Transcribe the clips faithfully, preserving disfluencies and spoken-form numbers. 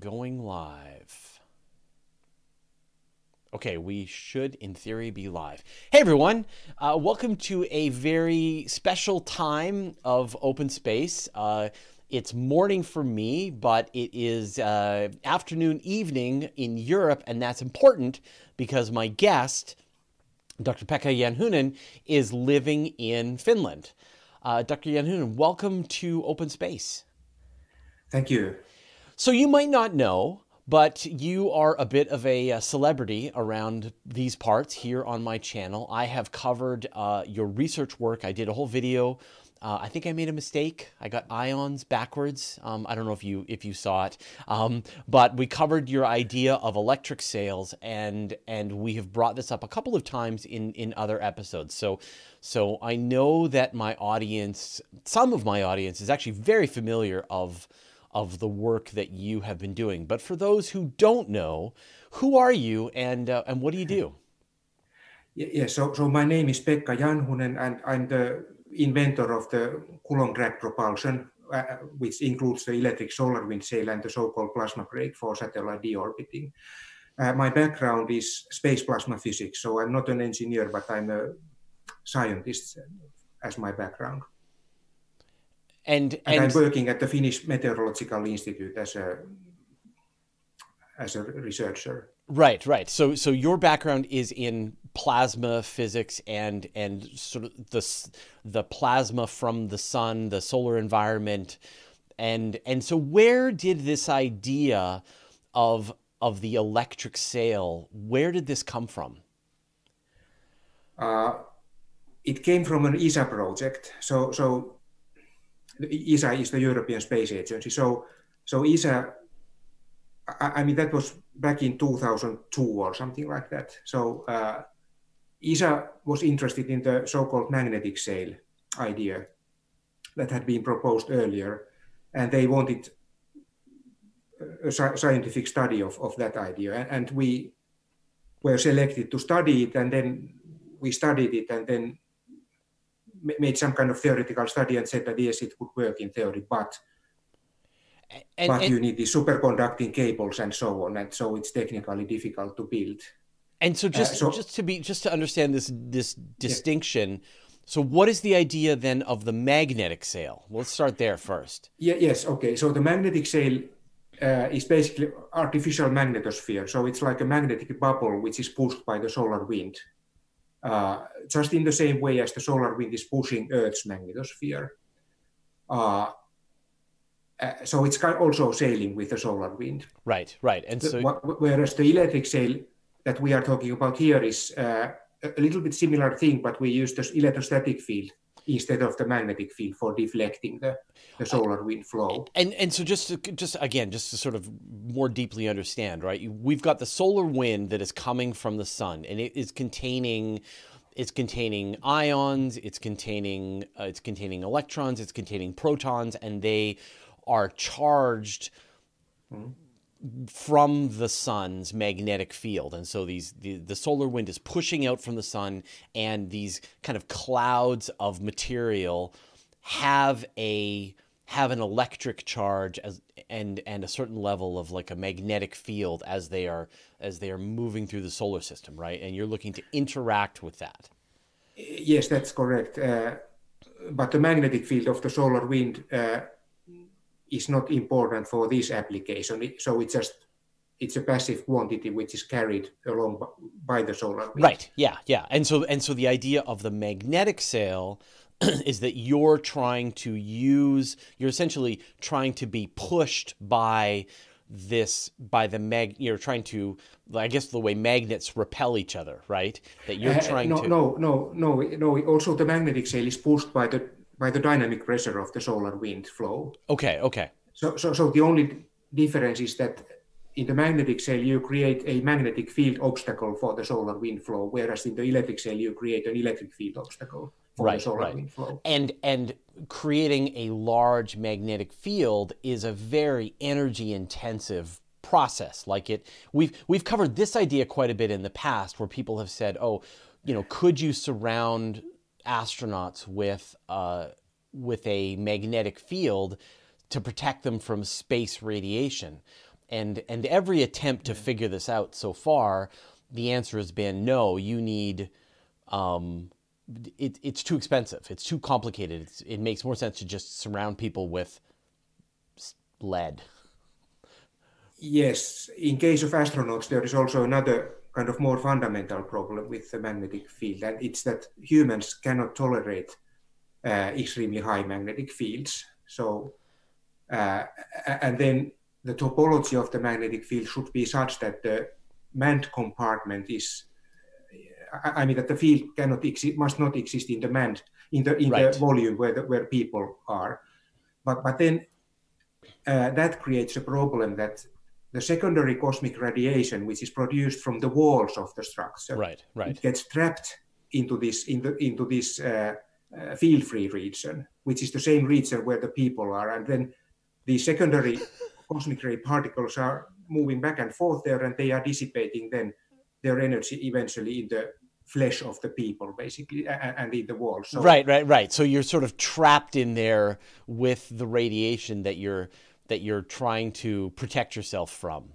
going live. Okay, we should, in theory, be live. Hey, everyone. Uh, welcome to a very special time of Open Space. Uh, it's morning for me, but it is uh, afternoon, evening in Europe, and that's important because my guest, Doctor Pekka Janhunen, is living in Finland. Uh, Doctor Janhunen, welcome to Open Space. Thank you. So you might not know, but you are a bit of a celebrity around these parts here on my channel. I have covered uh, your research work. I did a whole video. Uh, I think I made a mistake. I got ions backwards. Um, I don't know if you if you saw it, um, but we covered your idea of electric sails, and and we have brought this up a couple of times in in other episodes. So so I know that my audience, some of my audience, is actually very familiar of. of the work that you have been doing. But for those who don't know, who are you and uh, and what do you do? Yeah, yeah so, so my name is Pekka Janhunen, and I'm the inventor of the Coulomb drag propulsion, uh, which includes the electric solar wind sail and the so-called plasma brake for satellite deorbiting. Uh, my background is space plasma physics, so I'm not an engineer, but I'm a scientist as my background. And, and, and I'm working at the Finnish Meteorological Institute as a as a researcher. Right, right. So, so your background is in plasma physics and and sort of the the plasma from the sun, the solar environment, and and so where did this idea of of the electric sail, where did this come from? Uh, it came from an E S A project. So, so. E S A is the European Space Agency. So, so E S A, I, I mean, that was back in two thousand two or something like that. So uh, E S A was interested in the so-called magnetic sail idea that had been proposed earlier. And they wanted a scientific study of, of that idea. And, and we were selected to study it, and then we studied it, and then made some kind of theoretical study and said that yes, it would work in theory, but and, but and, you need the superconducting cables and so on, and so it's technically difficult to build. And so just uh, so, just to be just to understand this this distinction, yeah. So what is the idea then of the magnetic sail? Let's start there first. Yeah, yes, okay. So the magnetic sail uh, is basically artificial magnetosphere. So it's like a magnetic bubble which is pushed by the solar wind. Uh, just in the same way as the solar wind is pushing Earth's magnetosphere. Uh, uh, so it's also sailing with the solar wind. Right, right. And so, whereas the electric sail that we are talking about here is uh, a little bit similar thing, but we use the electrostatic field instead of the magnetic field for deflecting the, the solar wind flow. And and so just to, just again, just to sort of more deeply understand, right? We've got the solar wind that is coming from the sun, and it is containing it's containing ions, it's containing uh, it's containing electrons, it's containing protons, and they are charged mm-hmm. from the sun's magnetic field. And so these the, the solar wind is pushing out from the sun, and these kind of clouds of material have a have an electric charge as and and a certain level of like a magnetic field as they are as they are moving through the solar system, right? And you're looking to interact with that. Yes, that's correct. Uh, but the magnetic field of the solar wind uh, is not important for this application. So it's just, it's a passive quantity which is carried along by the solar wind. Right, yeah, yeah. And so, and so the idea of the magnetic sail is that you're trying to use, you're essentially trying to be pushed by this, by the mag, you're trying to, I guess the way magnets repel each other, right? That you're uh, trying no, to... No, no, no, no. Also the magnetic sail is pushed by the by the dynamic pressure of the solar wind flow. Okay, okay. So, so, so the only difference is that in the magnetic sail, you create a magnetic field obstacle for the solar wind flow, whereas in the electric sail, you create an electric field obstacle for right, the solar right. wind flow. And, and creating a large magnetic field is a very energy-intensive process. Like it, we've, we've covered this idea quite a bit in the past where people have said, oh, you know, could you surround astronauts with uh, with a magnetic field to protect them from space radiation, And, and every attempt to figure this out so far, the answer has been, no, you need, um, it, it's too expensive. It's too complicated. It's, it makes more sense to just surround people with lead. Yes. In case of astronauts, there is also another kind of more fundamental problem with the magnetic field, and it's that humans cannot tolerate uh, extremely high magnetic fields. So, uh, and then the topology of the magnetic field should be such that the manned compartment is, I mean, that the field cannot exist, must not exist in the manned, in the in right. the volume where the, where people are, but but then uh, that creates a problem that the secondary cosmic radiation, which is produced from the walls of the structure, right, right, it gets trapped into this into into this uh, uh, field-free region, which is the same region where the people are, and then the secondary cosmic ray particles are moving back and forth there, and they are dissipating then their energy eventually in the flesh of the people, basically, and in the walls. So, right, right, right. So you're sort of trapped in there with the radiation that you're that you're trying to protect yourself from.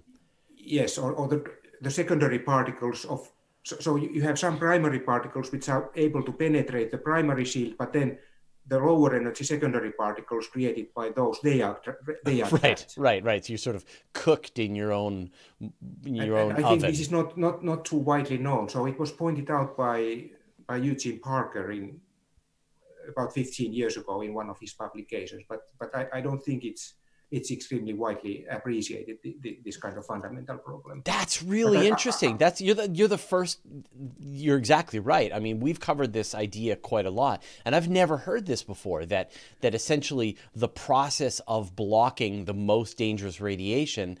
Yes, or, or the, the secondary particles of... So, so you have some primary particles which are able to penetrate the primary shield, but then the lower energy secondary particles created by those, they are they are right, trapped. right, right. So you're sort of cooked in your own in your and, own. And I oven. think this is not not not too widely known. So it was pointed out by by Eugene Parker in about fifteen years ago in one of his publications. But but I, I don't think it's it's extremely widely appreciated, the, the, this kind of fundamental problem. That's really I, interesting. I, I, That's you're the you're the first. You're exactly right. I mean, we've covered this idea quite a lot, and I've never heard this before. That that essentially the process of blocking the most dangerous radiation,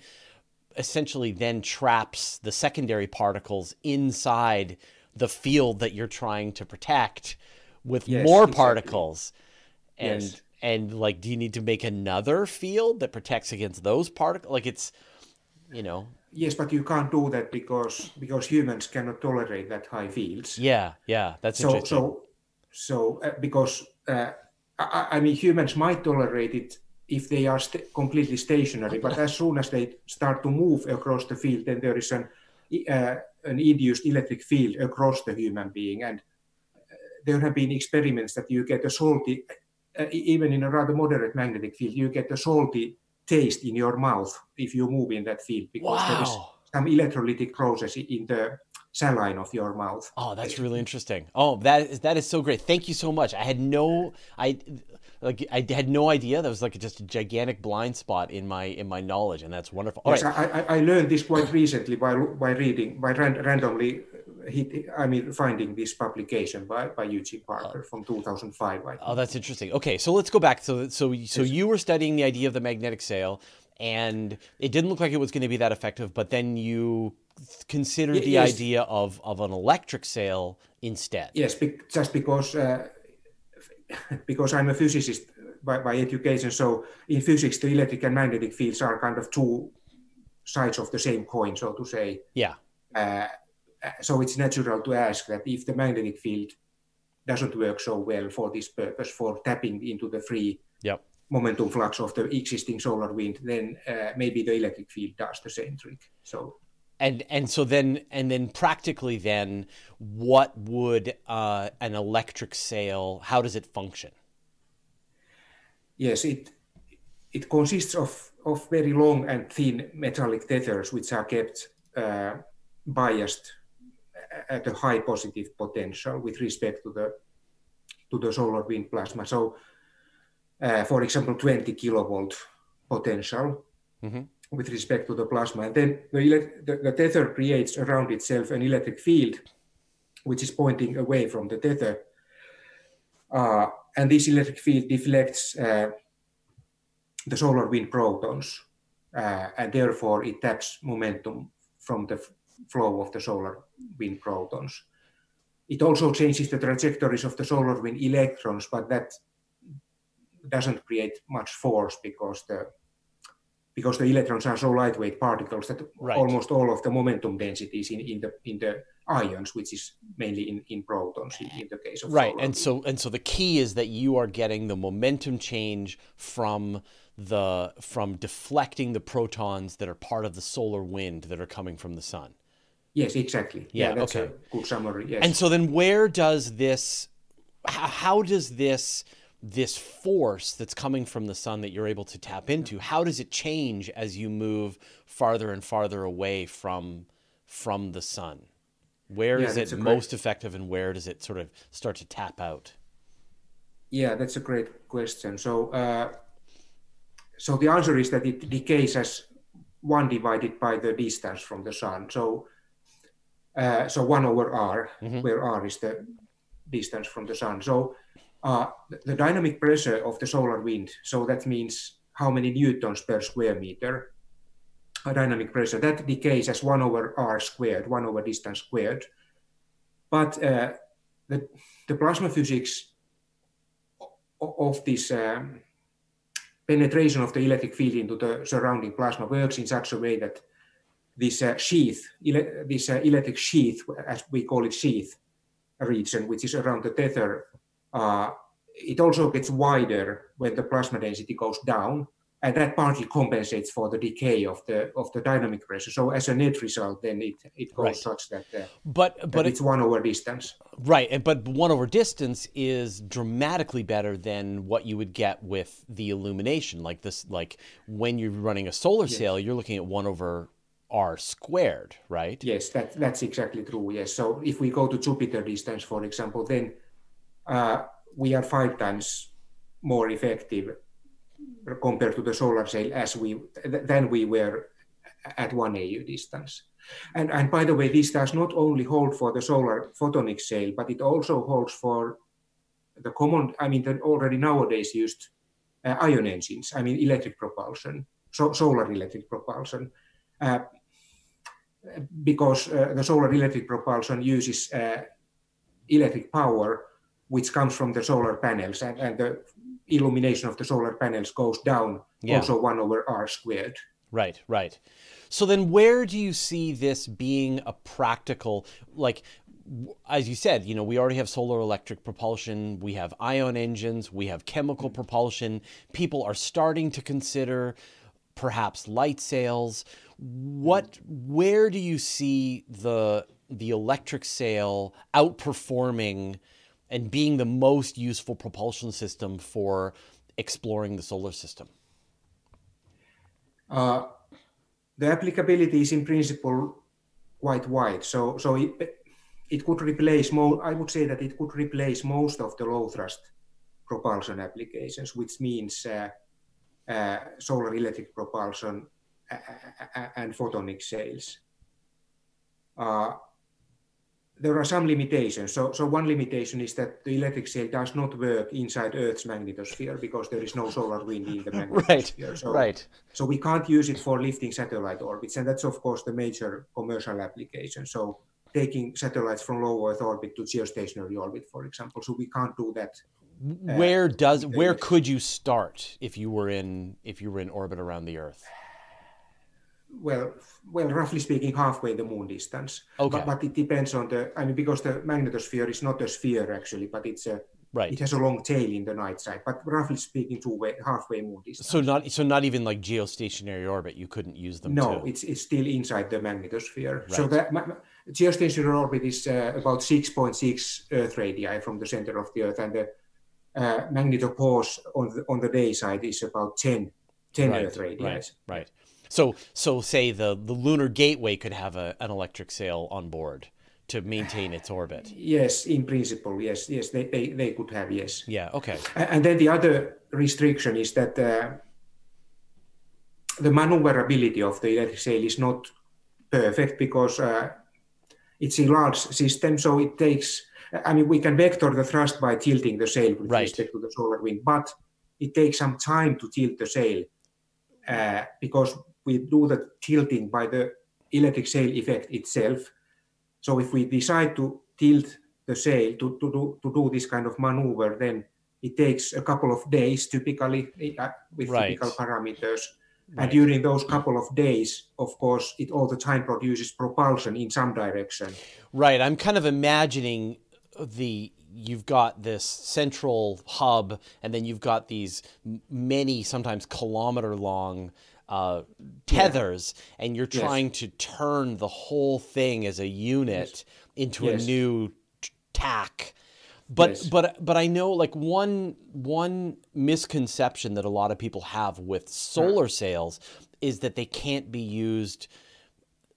essentially then traps the secondary particles inside the field that you're trying to protect with yes, more exactly. particles, and. Yes. And like, do you need to make another field that protects against those particles? Like it's, you know. Yes, but you can't do that because because humans cannot tolerate that high fields. Yeah, yeah, that's so, interesting. So, so uh, because uh, I, I mean, humans might tolerate it if they are st completely stationary, but as soon as they start to move across the field, then there is an uh, an induced electric field across the human being, and there have been experiments that you get a salty. Uh, even in a rather moderate magnetic field, you get a salty taste in your mouth if you move in that field, because wow. there is some electrolytic process in the saline of your mouth. Oh, that's really interesting. Oh, that is that is so great. Thank you so much. I had no, I like, I had no idea. That was like just a gigantic blind spot in my in my knowledge, and that's wonderful. All yes, right. I, I learned this quite recently by by reading by ran, randomly. He, I mean, finding this publication by, by Eugene Parker from two thousand five. I think. Oh, that's interesting. Okay, so let's go back. So, so, so you were studying the idea of the magnetic sail, and it didn't look like it was going to be that effective, but then you considered the yes. idea of, of an electric sail instead. Yes, be just because, uh, because I'm a physicist by, by education, so in physics, the electric and magnetic fields are kind of two sides of the same coin, so to say. Yeah. Uh, So it's natural to ask that if the magnetic field doesn't work so well for this purpose, for tapping into the free yep. momentum flux of the existing solar wind, then uh, maybe the electric field does the same trick. So, and and so then and then practically then, what would uh, an electric sail? How does it function? Yes, it it consists of of very long and thin metallic tethers which are kept uh, biased at a high positive potential with respect to the to the solar wind plasma. So, uh, for example, twenty kilovolt potential mm-hmm. with respect to the plasma, and then the, the, the tether creates around itself an electric field, which is pointing away from the tether, uh, and this electric field deflects uh, the solar wind protons, uh, and therefore it taps momentum from the flow of the solar wind protons. It also changes the trajectories of the solar wind electrons, but that doesn't create much force because the because the electrons are so lightweight particles that right. almost all of the momentum densities in, in the in the ions, which is mainly in, in protons in, in the case of right. solar and wind. so and so the key is that you are getting the momentum change from the from deflecting the protons that are part of the solar wind that are coming from the sun. Yes, exactly. Yeah, yeah, that's okay. A good summary. Yes. And so then where does this, how does this, this force that's coming from the sun that you're able to tap into, how does it change as you move farther and farther away from, from the sun? Where yeah, is it most great... effective, and where does it sort of start to tap out? Yeah, that's a great question. So, uh, so the answer is that it decays as one divided by the distance from the sun. So, uh, so one over r, mm-hmm. where r is the distance from the sun. So, uh, the dynamic pressure of the solar wind. So that means how many newtons per square meter. A dynamic pressure that decays as one over r squared, one over distance squared. But uh, the the plasma physics of this um, penetration of the electric field into the surrounding plasma works in such a way that this uh, sheath, ele this uh, electric sheath, as we call it, sheath region, which is around the tether, uh, it also gets wider when the plasma density goes down, and that partly compensates for the decay of the of the dynamic pressure. So as a net result, then it it goes right. such that uh, but that but it's it, one over distance. Right, and but one over distance is dramatically better than what you would get with the illumination. Like this, like when you're running a solar yes. sail, you're looking at one over r squared, right? Yes, that that's exactly true. Yes, so if we go to Jupiter distance, for example, then uh, we are five times more effective compared to the solar sail as we than we were at one A U distance. And and by the way, this does not only hold for the solar photonic sail, but it also holds for the common, I mean, the already nowadays used uh, ion engines. I mean, electric propulsion, so solar electric propulsion, uh, because uh, the solar electric propulsion uses uh, electric power, which comes from the solar panels, and, and the illumination of the solar panels goes down yeah. also one over r squared. Right, right. So then where do you see this being a practical, like, as you said, you know, we already have solar electric propulsion, we have ion engines, we have chemical propulsion. People are starting to consider perhaps light sails. What, where do you see the, the electric sail outperforming and being the most useful propulsion system for exploring the solar system? Uh, the applicability is in principle quite wide. So, so it, it could replace, mo I would say that it could replace most of the low thrust propulsion applications, which means uh, uh, solar electric propulsion and photonic sails. Uh, There are some limitations. So, so one limitation is that the electric sail does not work inside Earth's magnetosphere because there is no solar wind in the magnetosphere. Right, so, right. So we can't use it for lifting satellite orbits. And that's, of course, the major commercial application. So taking satellites from low Earth orbit to geostationary orbit, for example. So we can't do that. Uh, where does, where could you start if you were in, if you were in orbit around the Earth? Well, well, roughly speaking, halfway the moon distance. Okay. But, but it depends on the, I mean, because the magnetosphere is not a sphere actually, but it's a, right. it has a long tail in the night side, but roughly speaking, two way, halfway moon distance. So not, so not even like geostationary orbit, you couldn't use them No, too. It's, it's still inside the magnetosphere. Right. So that geostationary orbit is uh, about six point six Earth radii from the center of the Earth, and the uh, magnetopause on the, on the day side is about ten, ten right. Earth radii. Right, right. So, so say the, the lunar gateway could have a, an electric sail on board to maintain its orbit. Yes, in principle, yes, yes, they, they, they could have, yes. Yeah, okay. And then the other restriction is that uh, the maneuverability of the electric sail is not perfect because uh, it's a large system, so it takes, I mean, we can vector the thrust by tilting the sail with right. respect to the solar wind, but it takes some time to tilt the sail uh, because we do the tilting by the electric sail effect itself. So if we decide to tilt the sail to, to, do, to do this kind of maneuver, then it takes a couple of days typically uh, with right. typical parameters. Right. And during those couple of days, of course, it all the time produces propulsion in some direction. Right, I'm kind of imagining the you've got this central hub, and then you've got these many, sometimes kilometer-long uh, tethers, yeah. and you're trying yes. to turn the whole thing as a unit yes. into yes. a new tack. But yes. but but I know like one one misconception that a lot of people have with solar huh. sails is that they can't be used,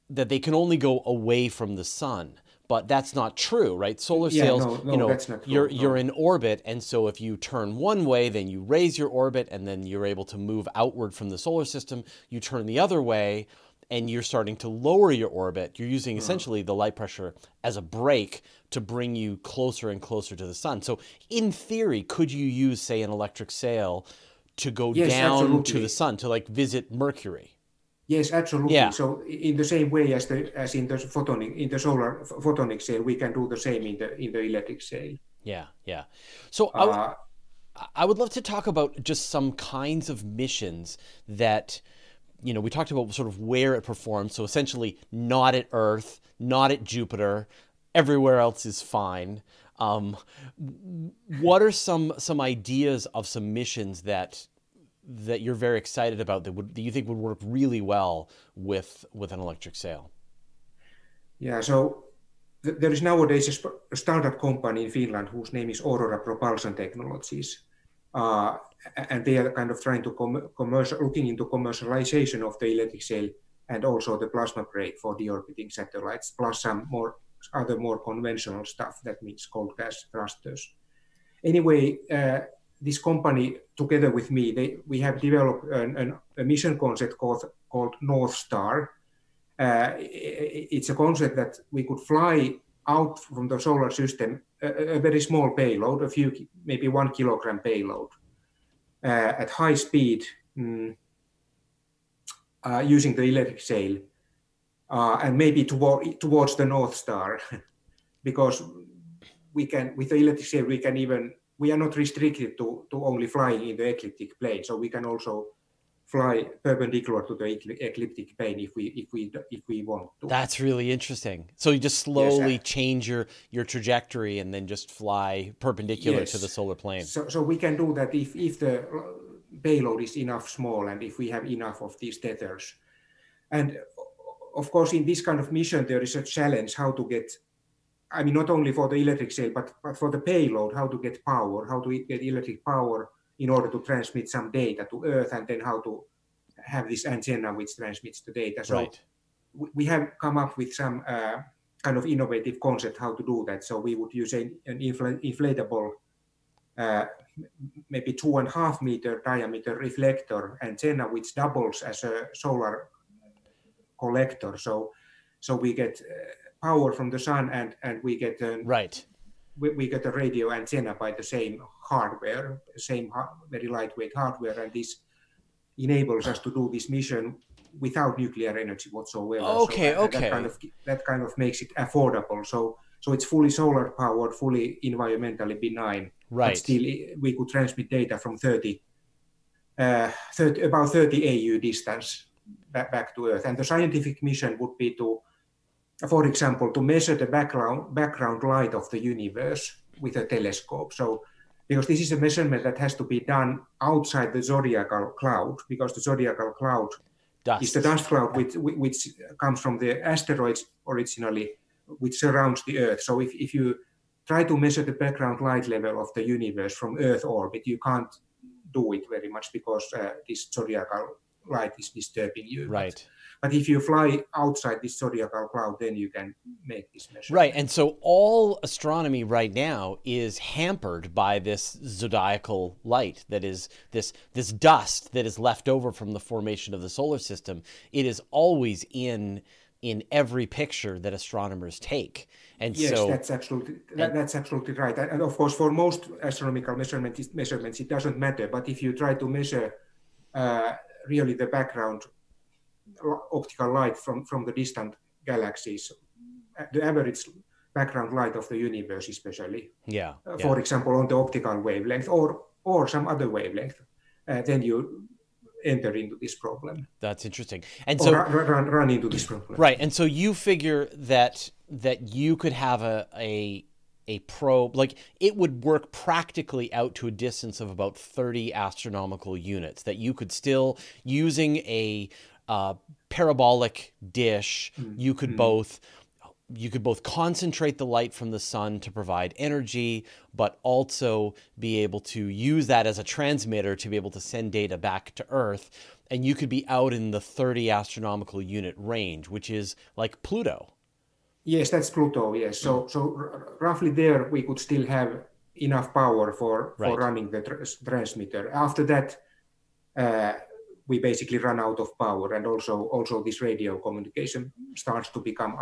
that they can only go away from the sun. But that's not true, right? Solar yeah, sails, no, no, you know, that's not true, you're, no. you're in orbit, and so if you turn one way, then you raise your orbit, and then you're able to move outward from the solar system. You turn the other way, and you're starting to lower your orbit. You're using essentially the light pressure as a brake to bring you closer and closer to the sun. So in theory, could you use, say, an electric sail to go yes, down absolutely. To the sun, to like visit Mercury? Yes, absolutely. Yeah. So in the same way as the as in the photonic in the solar photonic sail, we can do the same in the in the electric sail. Yeah, yeah. So I, uh, I would love to talk about just some kinds of missions that, you know, we talked about sort of where it performs. So essentially, not at Earth, not at Jupiter, everywhere else is fine. Um, what are some some ideas of some missions that? that you're very excited about that would that you think would work really well with with an electric sail? Yeah, so th there is nowadays a, sp a startup company in Finland whose name is Aurora Propulsion Technologies, uh, and they are kind of trying to com commercial looking into commercialization of the electric sail and also the plasma brake for deorbiting satellites, plus some more other more conventional stuff that means cold gas thrusters. Anyway. Uh, This company, together with me, they, we have developed an, an, a mission concept called, called North Star. Uh, it's a concept that we could fly out from the solar system, a, a very small payload, a few, maybe one kilogram payload, uh, at high speed um, uh, using the electric sail, uh, and maybe toward, towards the North Star, because we can, with the electric sail, we can even we are not restricted to, to only flying in the ecliptic plane, so we can also fly perpendicular to the ecliptic plane if we if we if we want to. That's really interesting. So you just slowly yes, uh, change your your trajectory and then just fly perpendicular yes. to the solar plane. So so we can do that if if the payload is enough small and if we have enough of these tethers. And of course, in this kind of mission, there is a challenge how to get. I mean, not only for the electric sail, but, but for the payload, how to get power, how to get electric power in order to transmit some data to Earth, and then how to have this antenna which transmits the data. So right. we have come up with some uh, kind of innovative concept how to do that. So we would use an, an infl inflatable, uh, maybe two and a half meter diameter reflector antenna, which doubles as a solar collector. So, so we get... Uh, power from the sun, and and we get a, right we, we get a radio antenna by the same hardware, same ha very lightweight hardware, and this enables us to do this mission without nuclear energy whatsoever. Okay, so, okay. That kind of that kind of makes it affordable. So so it's fully solar powered, fully environmentally benign. Right. But still, we could transmit data from thirty, uh, thirty about thirty A U distance back, back to Earth, and the scientific mission would be to. For example, to measure the background background light of the universe with a telescope. So, because this is a measurement that has to be done outside the zodiacal cloud, because the zodiacal cloud dust. is the dust cloud which, which comes from the asteroids originally, which surrounds the Earth. So if, if you try to measure the background light level of the universe from Earth orbit, you can't do it very much because uh, this zodiacal light is disturbing you. Right. But, But if you fly outside this zodiacal cloud, then you can make this measurement. Right, and so all astronomy right now is hampered by this zodiacal light that is this this dust that is left over from the formation of the solar system. It is always in in every picture that astronomers take, and yes, so that's absolutely that, that's absolutely right. And of course, for most astronomical measurements, measurements it doesn't matter. But if you try to measure uh, really the background. Optical light from from the distant galaxies, the average background light of the universe, especially. Yeah. Uh, yeah. For example, on the optical wavelength or or some other wavelength, uh, then you enter into this problem. That's interesting. And or so run, run run into this problem. Right. And so you figure that that you could have a a a probe, like it would work practically out to a distance of about thirty astronomical units that you could still, using a uh, parabolic dish, mm-hmm. you could both you could both concentrate the light from the sun to provide energy, but also be able to use that as a transmitter to be able to send data back to Earth. And you could be out in the thirty astronomical unit range, which is like Pluto. Yes, that's Pluto, yes. So, so r roughly there we could still have enough power for, right. for running the tr transmitter. After that, uh, we basically run out of power, and also also this radio communication starts to become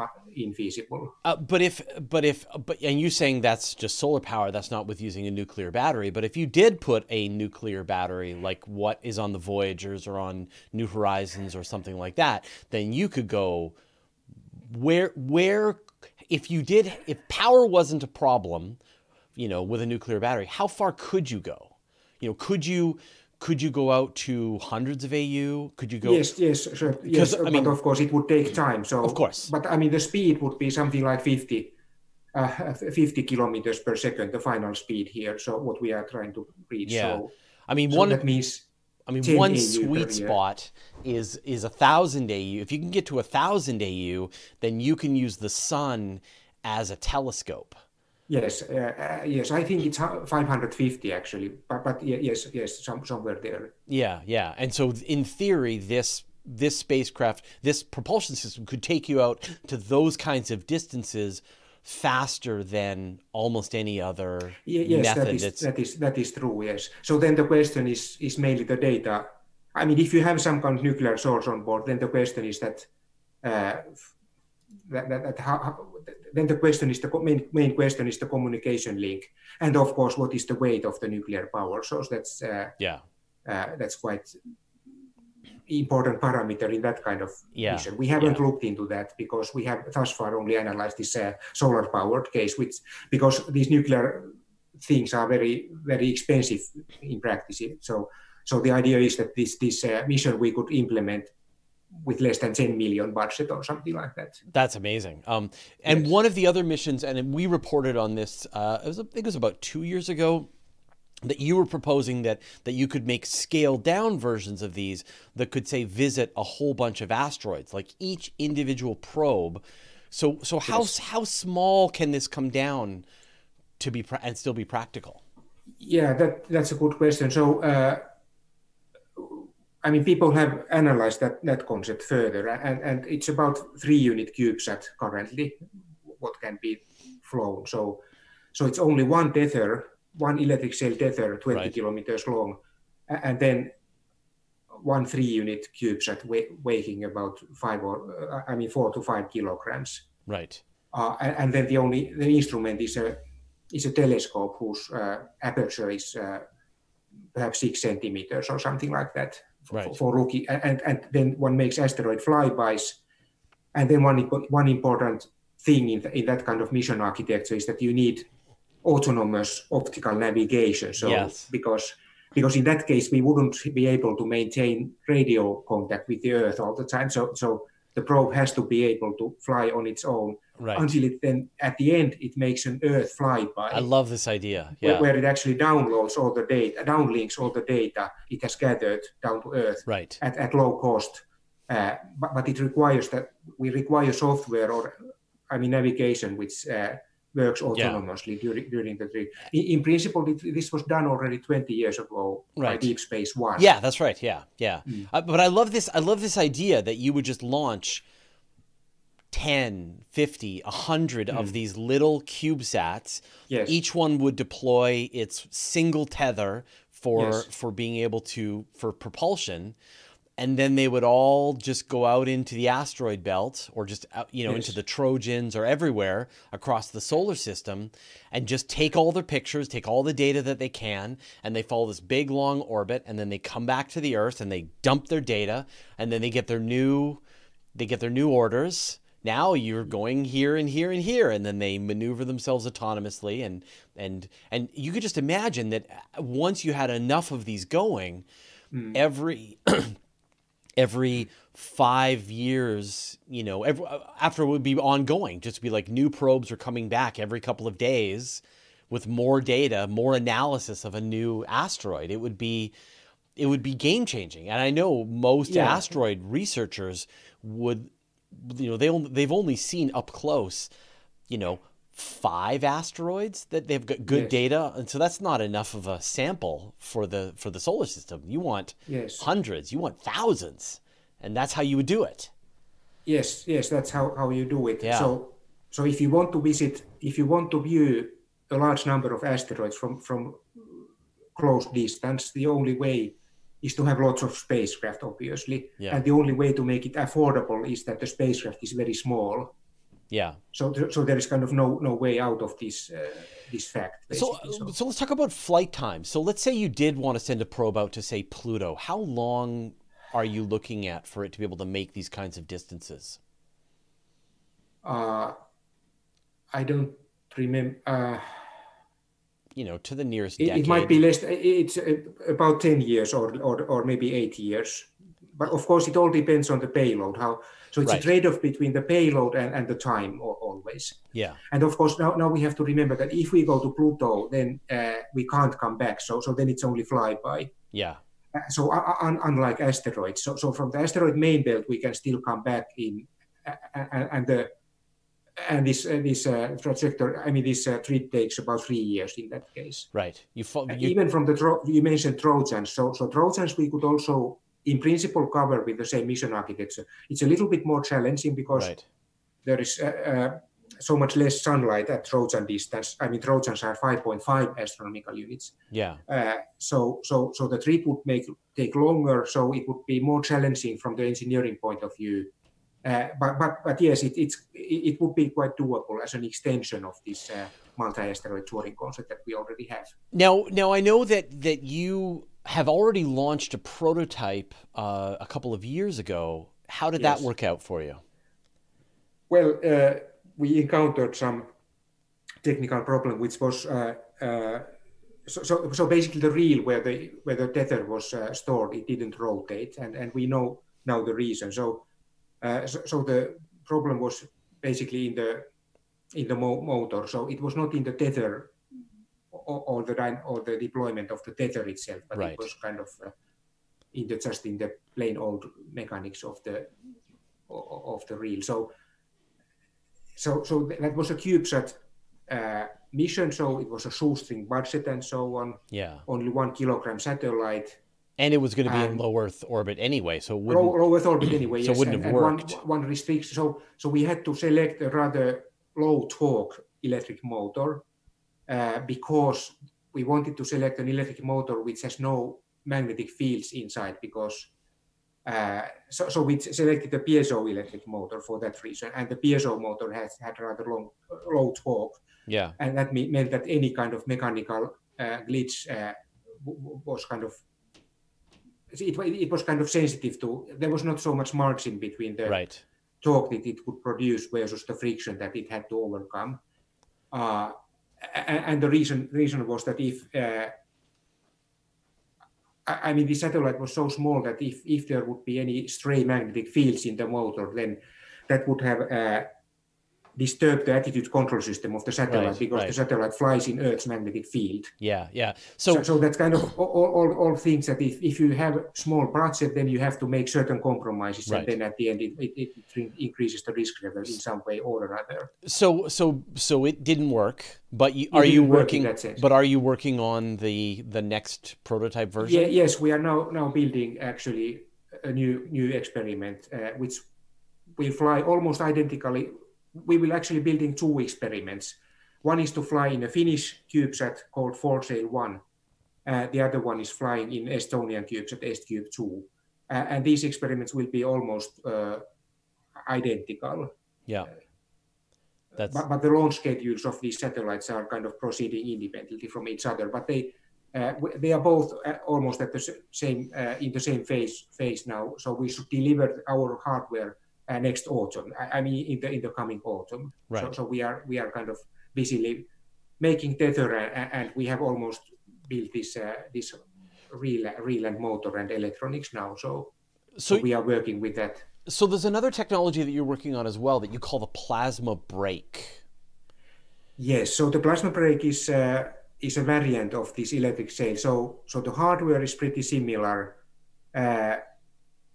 infeasible. Uh, but if but if but and you're saying that's just solar power, that's not with using a nuclear battery. But if you did put a nuclear battery, like what is on the Voyagers or on New Horizons or something like that, then you could go where where if you did if power wasn't a problem, you know, with a nuclear battery, how far could you go? You know, could you? Could you go out to hundreds of A U? Could you go? Yes, yes, sure. Yes, I mean, but of course it would take time. So, of course. But I mean, the speed would be something like fifty, uh, fifty kilometers per second, the final speed here. So what we are trying to reach. Yeah. So, I mean, so one that means. I mean, one A U sweet spot is is a thousand A U. If you can get to a thousand A U, then you can use the sun as a telescope. Yes, uh, yes. I think it's five hundred fifty actually, but, but yes, yes, some, somewhere there. Yeah, yeah. And so, in theory, this this spacecraft, this propulsion system, could take you out to those kinds of distances faster than almost any other yes, method. Yes, that is that is that is true. Yes. So then the question is is mainly the data. I mean, if you have some kind of nuclear source on board, then the question is that. Uh, That, that, that how, how, then the question is the main, main question is the communication link, and of course, what is the weight of the nuclear power source? That's uh, yeah, uh, that's quite important parameter in that kind of yeah. mission. We haven't yeah. looked into that because we have thus far only analyzed this uh, solar-powered case, which because these nuclear things are very very expensive in practice. So so the idea is that this this uh, mission we could implement with less than ten million budget or something like that. That's amazing. Um, and yes. one of the other missions, and we reported on this, uh, it was, I think it was about two years ago, that you were proposing that, that you could make scaled down versions of these that could, say, visit a whole bunch of asteroids, like each individual probe. So, so how, yes. how small can this come down to be pra- and still be practical? Yeah, that, that's a good question. So, uh, I mean, people have analyzed that, that concept further, and, and it's about three-unit CubeSat currently, what can be flown. So, so it's only one tether, one electric sail tether, twenty right. kilometers long, and then one three-unit CubeSat weighing about five or I mean four to five kilograms. Right. Uh, and, and then the only the instrument is a is a telescope whose uh, aperture is uh, perhaps six centimeters or something like that. Right. For rookie, and, and then one makes asteroid flybys, and then one one important thing in, the, in that kind of mission architecture is that you need autonomous optical navigation. So yes. because because in that case we wouldn't be able to maintain radio contact with the Earth all the time. So so the probe has to be able to fly on its own right. until it then at the end it makes an Earth flyby. I love this idea. Yeah. Where, where it actually downloads all the data, downlinks all the data it has gathered down to Earth right. at, at low cost. Uh, but, but it requires that we require software or I mean navigation which uh, works autonomously yeah. during during the trip. In, in principle, this was done already twenty years ago right. by Deep Space One. Yeah, that's right. Yeah, yeah. Mm. Uh, but I love this. I love this idea that you would just launch ten, fifty, a hundred mm. of these little CubeSats. Yes. Each one would deploy its single tether for yes. for being able to for propulsion. And then they would all just go out into the asteroid belt or just, out, you know, yes. into the Trojans or everywhere across the solar system and just take all their pictures, take all the data that they can, and they follow this big, long orbit, and then they come back to the Earth and they dump their data, and then they get their new, they get their new orders. Now you're going here and here and here, and then they maneuver themselves autonomously. And, and, and you could just imagine that once you had enough of these going, mm. every... Every five years, you know, every, after it would be ongoing, just be like new probes are coming back every couple of days with more data, more analysis of a new asteroid. It would be, it would be game changing. And I know most yeah. asteroid researchers would, you know, they only, they've only seen up close, you know, five asteroids that they've got good yes. data, and so that's not enough of a sample for the for the solar system. You want yes. hundreds, you want thousands. And that's how you would do it. Yes, yes, that's how, how you do it. Yeah. So, so if you want to visit, if you want to view a large number of asteroids from, from close distance, the only way is to have lots of spacecraft, obviously. Yeah. And the only way to make it affordable is that the spacecraft is very small. Yeah. So, th so there is kind of no no way out of this uh, this fact. So, so, so let's talk about flight time. So let's say you did want to send a probe out to, say, Pluto. How long are you looking at for it to be able to make these kinds of distances? Uh, I don't remember. Uh, you know, to the nearest it, decade. It might be less. It's about ten years, or or or maybe eight years. But of course, it all depends on the payload. How so? It's right. a trade-off between the payload and and the time, always. Yeah. And of course, now now we have to remember that if we go to Pluto, then uh, we can't come back. So so then it's only flyby. Yeah. So un unlike asteroids, so, so from the asteroid main belt we can still come back in, and, and the and this uh, this uh, trajectory. I mean, this uh, trip takes about three years in that case. Right. You, you... even from the tro you mentioned Trojans. So so Trojans we could also in principle cover with the same mission architecture. It's a little bit more challenging because right. there is uh, uh, so much less sunlight at Trojan distance. I mean, Trojans are five point five astronomical units. Yeah. Uh, so, so, so the trip would make take longer. So it would be more challenging from the engineering point of view. Uh, but, but, but yes, it it's it would be quite doable as an extension of this uh, multi-asteroid touring concept that we already have. Now, now I know that that you have already launched a prototype uh, a couple of years ago. How did yes. that work out for you? Well. Uh, We encountered some technical problem, which was uh, uh, so, so. So basically, the reel where the where the tether was uh, stored, it didn't rotate, and and we know now the reason. So, uh, so, so the problem was basically in the in the mo motor. So it was not in the tether or, or the or the deployment of the tether itself, but right. it was kind of uh, in the just in the plain old mechanics of the of the reel. So. So, so that was a CubeSat uh, mission. So it was a shoestring budget and so on. Yeah. Only one kilogram satellite. And it was going to be and in low Earth orbit anyway, so wouldn't, low, low Earth orbit anyway. So yes. wouldn't and, have worked. One, one restriction. So, so we had to select a rather low torque electric motor uh, because we wanted to select an electric motor which has no magnetic fields inside because. Uh, so, so we selected the piezoelectric motor for that reason, and the piezo motor has had rather long, low torque. Yeah, and that me meant that any kind of mechanical uh, glitch uh, was kind of it, it was kind of sensitive to. There was not so much margin between the right. torque that it could produce versus the friction that it had to overcome. Uh, and, and the reason reason was that if uh, I mean, the satellite was so small that if, if there would be any stray magnetic fields in the motor, then that would have uh, disturbed the attitude control system of the satellite right, because right. the satellite flies in Earth's magnetic field. Yeah, yeah. So, so, so that's kind of all, all, all things that if, if you have small budget, then you have to make certain compromises. Right. And then at the end, it, it, it increases the risk level in some way or another. So, so, so it didn't work. But you, are you working? Work but are you working on the the next prototype version? Yeah, yes, we are now now building actually a new new experiment, uh, which will fly almost identically. We will actually building two experiments. One is to fly in a Finnish CubeSat called Foresail One. Uh, the other one is flying in Estonian CubeSat E S T cube two, uh, and these experiments will be almost uh, identical. Yeah. That's... But, but the launch schedules of these satellites are kind of proceeding independently from each other. But they uh, they are both almost at the same uh, in the same phase phase now. So we should deliver our hardware uh, next autumn. I, I mean, in the in the coming autumn. Right. So, so we are we are kind of busily making tether, and, and we have almost built this uh, this reel, reel and motor and electronics now. So. So, so we are working with that. So there's another technology that you're working on as well that you call the plasma brake. Yes, so the plasma brake is uh, is a variant of this electric sail. So so the hardware is pretty similar. Uh,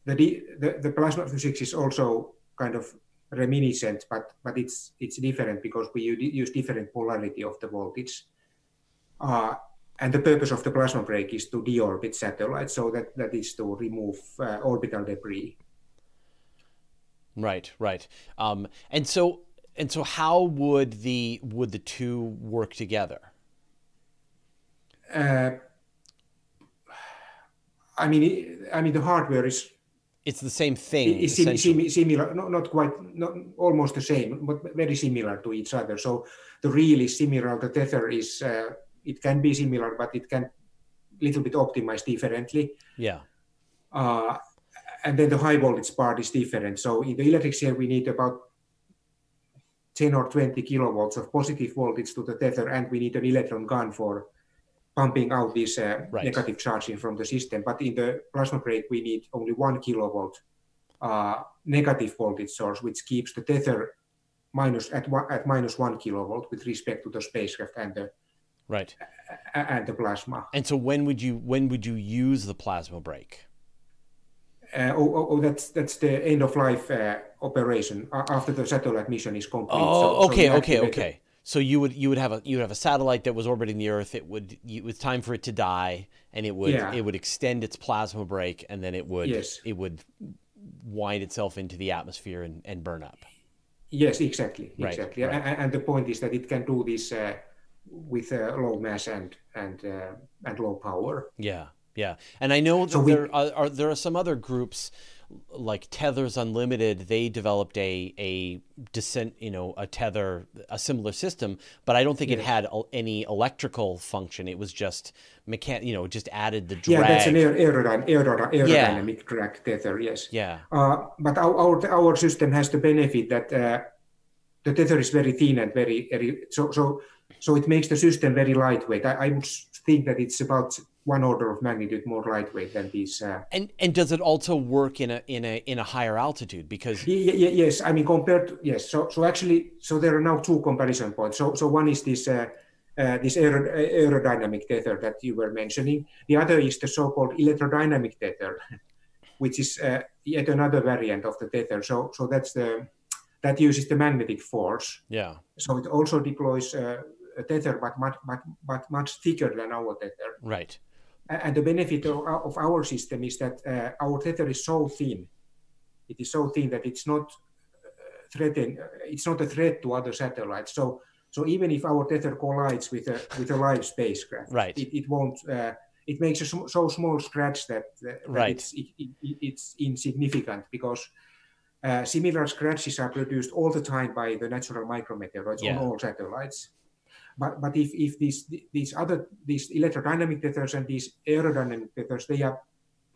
the, the the plasma physics is also kind of reminiscent, but but it's it's different because we use different polarity of the voltage. Uh, and the purpose of the plasma brake is to deorbit satellites, so that that is to remove uh, orbital debris. Right, right. Um, and so and so, how would the would the two work together? Uh, I mean, I mean, the hardware is. It's the same thing. It's sim similar, no, not quite, not, almost the same, but very similar to each other. So the reel is similar. The tether is. Uh, it can be similar, but it can a little bit optimized differently. Yeah. Uh, and then the high voltage part is different. So in the electric sail, we need about ten or twenty kilovolts of positive voltage to the tether, and we need an electron gun for pumping out this uh, right. negative charging from the system. But in the plasma brake, we need only one kilovolt uh, negative voltage source, which keeps the tether minus at, one, at minus one kilovolt with respect to the spacecraft and the right uh, and the plasma. And so, when would you when would you use the plasma brake? Uh, oh, oh, oh, that's that's the end of life uh, operation after the satellite mission is complete. Oh, so, okay, so okay, okay. So you would you would have a you would have a satellite that was orbiting the Earth. It would it was time for it to die, and it would yeah. it would extend its plasma brake, and then it would yes. it would wind itself into the atmosphere and, and burn up. Yes, exactly, right, exactly. Right. And, and the point is that it can do this uh, with uh, low mass and and uh, and low power. Yeah. Yeah, and I know that so we, there are, are there are some other groups like Tethers Unlimited. They developed a a descent, you know, a tether, a similar system, but I don't think yes. it had any electrical function. It was just mechan, you know, just added the drag. Yeah, that's an aer aerodynamic, aerodynamic yeah. drag tether. Yes. Yeah. Uh, but our, our our system has the benefit that uh, the tether is very thin and very, very so so so it makes the system very lightweight. I, I would think that it's about one order of magnitude more lightweight than these. Uh... And and does it also work in a in a in a higher altitude? Because yes, I mean compared to, yes. So so actually, so there are now two comparison points. So so one is this uh, uh, this aer aerodynamic tether that you were mentioning. The other is the so-called electrodynamic tether, which is uh, yet another variant of the tether. So so that's the that uses the magnetic force. Yeah. So it also deploys uh, a tether, but much but but much thicker than our tether. Right. And the benefit of our system is that uh, our tether is so thin, it is so thin that it's not threaten. It's not a threat to other satellites. So, so even if our tether collides with a with a live spacecraft, right. it, it won't. Uh, it makes a sm so small scratch that, uh, that right. it's it, it, it's insignificant because uh, similar scratches are produced all the time by the natural micrometeoroids yeah. on all satellites. But but if if these these other these electrodynamic tethers and these aerodynamic tethers, they are,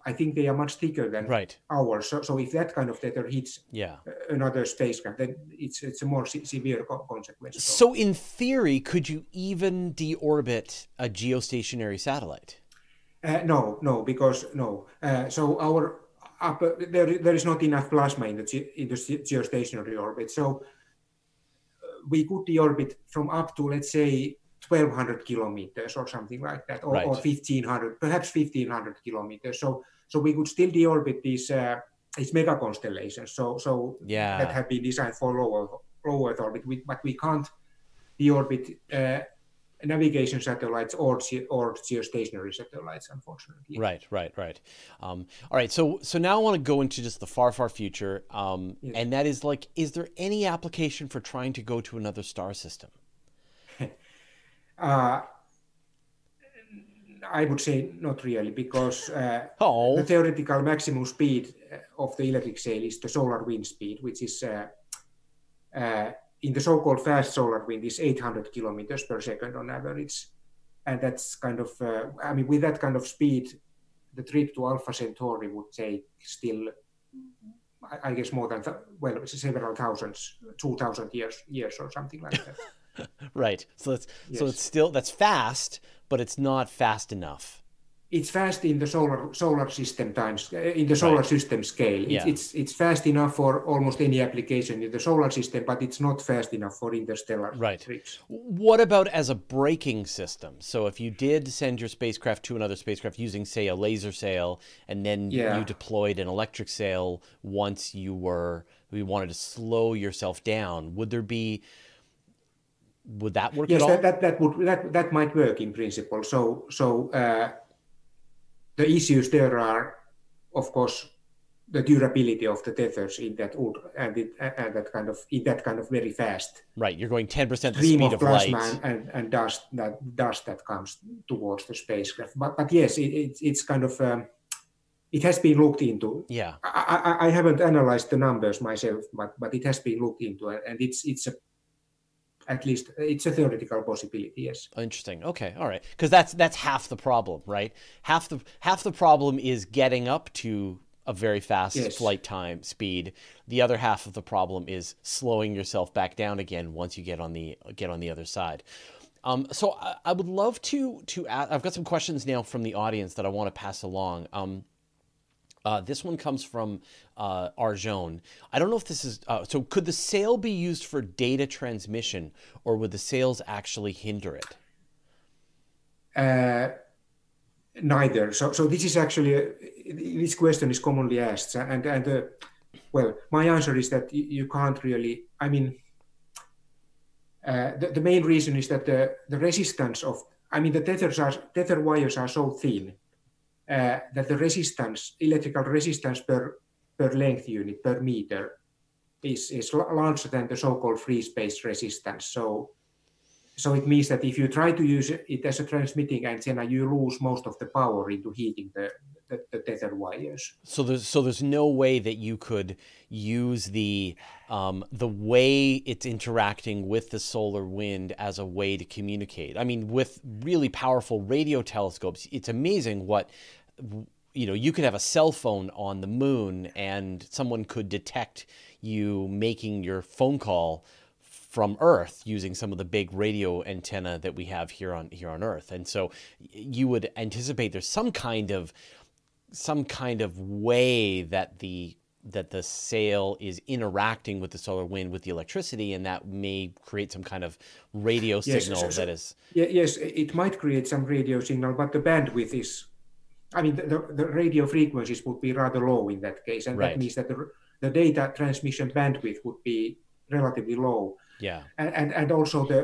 I think they are much thicker than right. ours. So so if that kind of tether hits yeah. another spacecraft, then it's it's a more se severe consequence. So in theory, could you even deorbit a geostationary satellite? Uh, no, no, because no. Uh, so our upper, there there is not enough plasma in the ge in the geostationary orbit. So. We could deorbit from up to, let's say, twelve hundred kilometers or something like that, or, right. or fifteen hundred, perhaps fifteen hundred kilometers. So, so we could still deorbit these uh, these mega constellations. So, so yeah. that have been designed for low low Earth orbit, we, but we can't deorbit uh, navigation satellites or ge or geostationary satellites, unfortunately. Right, right, right. Um, all right. So, so now I want to go into just the far, far future, um, yes. and that is like, is there any application for trying to go to another star system? uh, I would say not really, because uh, oh. the theoretical maximum speed of the electric sail is the solar wind speed, which is. Uh, uh, In the so-called fast solar wind is eight hundred kilometers per second on average, and that's kind of uh, I mean with that kind of speed, the trip to Alpha Centauri would take still, I guess, more than th well several thousands, two thousand years years or something like that. Right. So that's yes. so it's still that's fast, but it's not fast enough. it's fast in the solar solar system times in the solar right. system scale. It's, yeah. it's it's fast enough for almost any application in the solar system, but it's not fast enough for interstellar right. trips. What about as a braking system? So if you did send your spacecraft to another spacecraft using, say, a laser sail, and then yeah. you deployed an electric sail once you were we wanted to slow yourself down, would there be? Would that work? Yes, at all? That, that that would that that might work in principle. So so. Uh, The issues there are, of course, the durability of the tethers in that ultra, and, it, and that kind of in that kind of very fast. Right, you're going ten percent the speed of, of light, and, and, and dust that dust that comes towards the spacecraft. But but yes, it, it it's kind of um, it has been looked into. Yeah, I, I I haven't analyzed the numbers myself, but but it has been looked into, and it's it's a. At least it's a theoretical possibility, yes. Interesting. Okay, all right. Because that's that's half the problem, right? Half the half the problem is getting up to a very fast yes. flight time speed. The other half of the problem is slowing yourself back down again once you get on the get on the other side. Um, so I, I would love to to ask, I've got some questions now from the audience that I want to pass along. Um, Uh, this one comes from uh, Arjone. I don't know if this is, uh, so could the sail be used for data transmission, or would the sails actually hinder it? Uh, neither. So, so this is actually, a, this question is commonly asked. And, and uh, well, my answer is that you can't really, I mean, uh, the, the main reason is that the, the resistance of, I mean, the tethers are, tether wires are so thin Uh, that the resistance, electrical resistance per per length unit per meter, is is larger than the so-called free space resistance. So, so it means that if you try to use it as a transmitting antenna, you lose most of the power into heating the the, the tether wires. So there's so there's no way that you could use the um, the way it's interacting with the solar wind as a way to communicate. I mean, with really powerful radio telescopes, it's amazing what. You know, you could have a cell phone on the moon and someone could detect you making your phone call from Earth using some of the big radio antenna that we have here on here on Earth. And so you would anticipate there's some kind of some kind of way that the that the sail is interacting with the solar wind with the electricity, and that may create some kind of radio yes, signal so, so, that is yeah, yes, it might create some radio signal, but the bandwidth is I mean, the, the radio frequencies would be rather low in that case, and right. that means that the, the data transmission bandwidth would be relatively low. Yeah, and and, and also the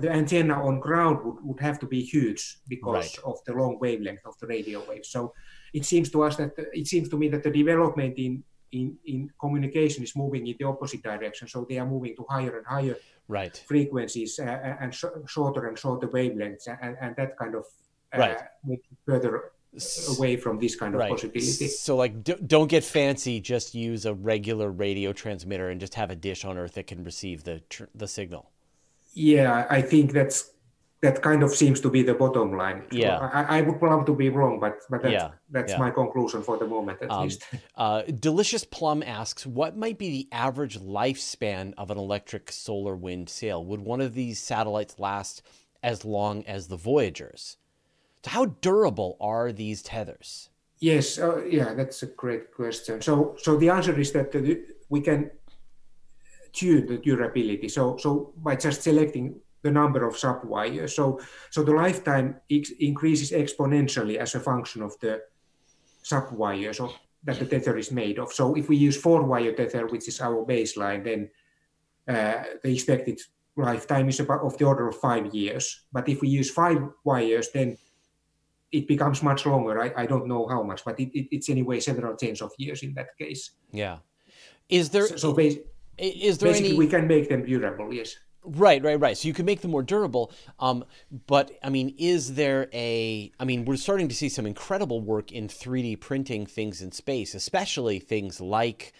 the antenna on ground would, would have to be huge because right. of the long wavelength of the radio waves. So it seems to us that it seems to me that the development in in in communication is moving in the opposite direction. So they are moving to higher and higher right. frequencies uh, and sh shorter and shorter wavelengths, and, and that kind of uh, right. moves further away from this kind of right. possibility. So like, d don't get fancy, just use a regular radio transmitter and just have a dish on Earth that can receive the tr the signal. Yeah, I think that's that kind of seems to be the bottom line. Yeah. I, I would love to be wrong, but, but that's, yeah. that's yeah. my conclusion for the moment, at um, least. uh, Delicious Plum asks, what might be the average lifespan of an electric solar wind sail? Would one of these satellites last as long as the Voyagers? So how durable are these tethers? Yes, uh, yeah, that's a great question. So, so the answer is that the, we can tune the durability. So, so by just selecting the number of subwires, so so the lifetime ex increases exponentially as a function of the subwires so that the tether is made of. So, if we use four-wire tether, which is our baseline, then uh, the expected lifetime is about of the order of five years. But if we use five wires, then it becomes much longer. I, I don't know how much, but it, it, it's anyway several tens of years in that case. Yeah. Is there, so, so bas is there basically any... we can make them durable, yes. Right, right, right. So you can make them more durable. Um, but I mean, is there a, I mean, we're starting to see some incredible work in three D printing things in space, especially things like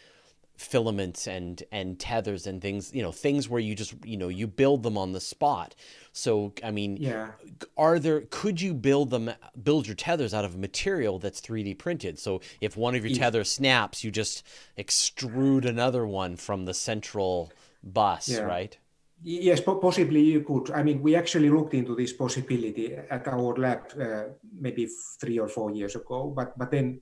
filaments and and tethers and things, you know, things where you just, you know, you build them on the spot. So I mean, yeah, are there, could you build them build your tethers out of a material that's three D printed? So if one of your tethers snaps, you just extrude another one from the central bus, yeah. right? Yes, possibly you could. I mean, we actually looked into this possibility at our lab uh, maybe three or four years ago, but but then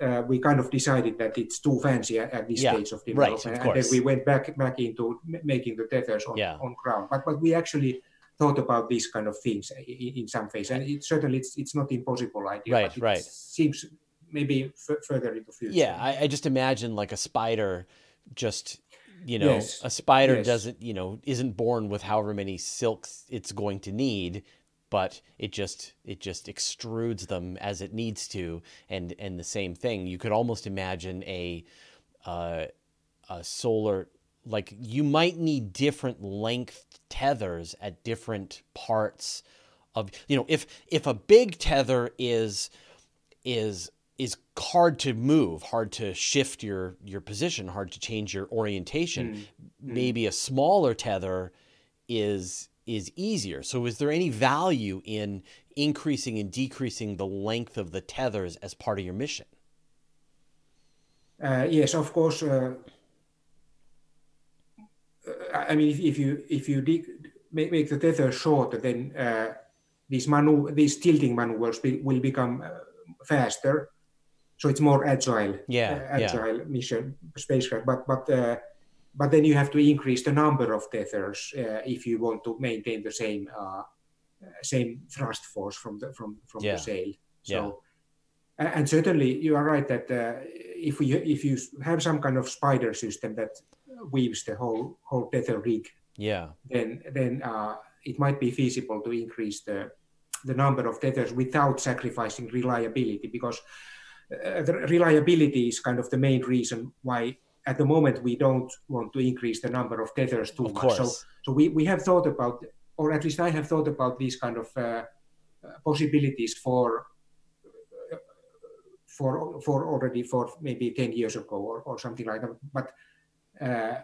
uh, we kind of decided that it's too fancy at this yeah, stage of development, right, of course. And then we went back back into making the tethers on, yeah. on ground. But but we actually thought about these kind of things in, in some phase, and it, certainly it's it's not impossible idea. Right, but it right. Seems maybe f further into the future. Yeah, I, I just imagine like a spider just. You know, yes. a spider yes. doesn't, you know, isn't born with however many silks it's going to need, but it just, it just extrudes them as it needs to. And, and the same thing, you could almost imagine a, uh, a solar, like you might need different length tethers at different parts of, you know, if, if a big tether is, is, is hard to move, hard to shift your, your position, hard to change your orientation. Mm. Maybe mm. a smaller tether is, is easier. So is there any value in increasing and decreasing the length of the tethers as part of your mission? Uh, yes, of course. Uh, I mean, if, if you, if you make, make the tether shorter, then uh, these, manu these tilting maneuvers be will become uh, faster. So it's more agile, yeah, uh, agile yeah. mission spacecraft. But but uh, but then you have to increase the number of tethers uh, if you want to maintain the same uh, same thrust force from the from from yeah. the sail. So yeah. and certainly you are right that uh, if we if you have some kind of spider system that weaves the whole whole tether rig, yeah, then then uh, it might be feasible to increase the the number of tethers without sacrificing reliability, because. Uh, the reliability is kind of the main reason why at the moment we don't want to increase the number of tethers too much. So, so we, we have thought about, or at least I have thought about these kind of uh, possibilities for, uh, for, for already for maybe ten years ago or, or something like that. But uh,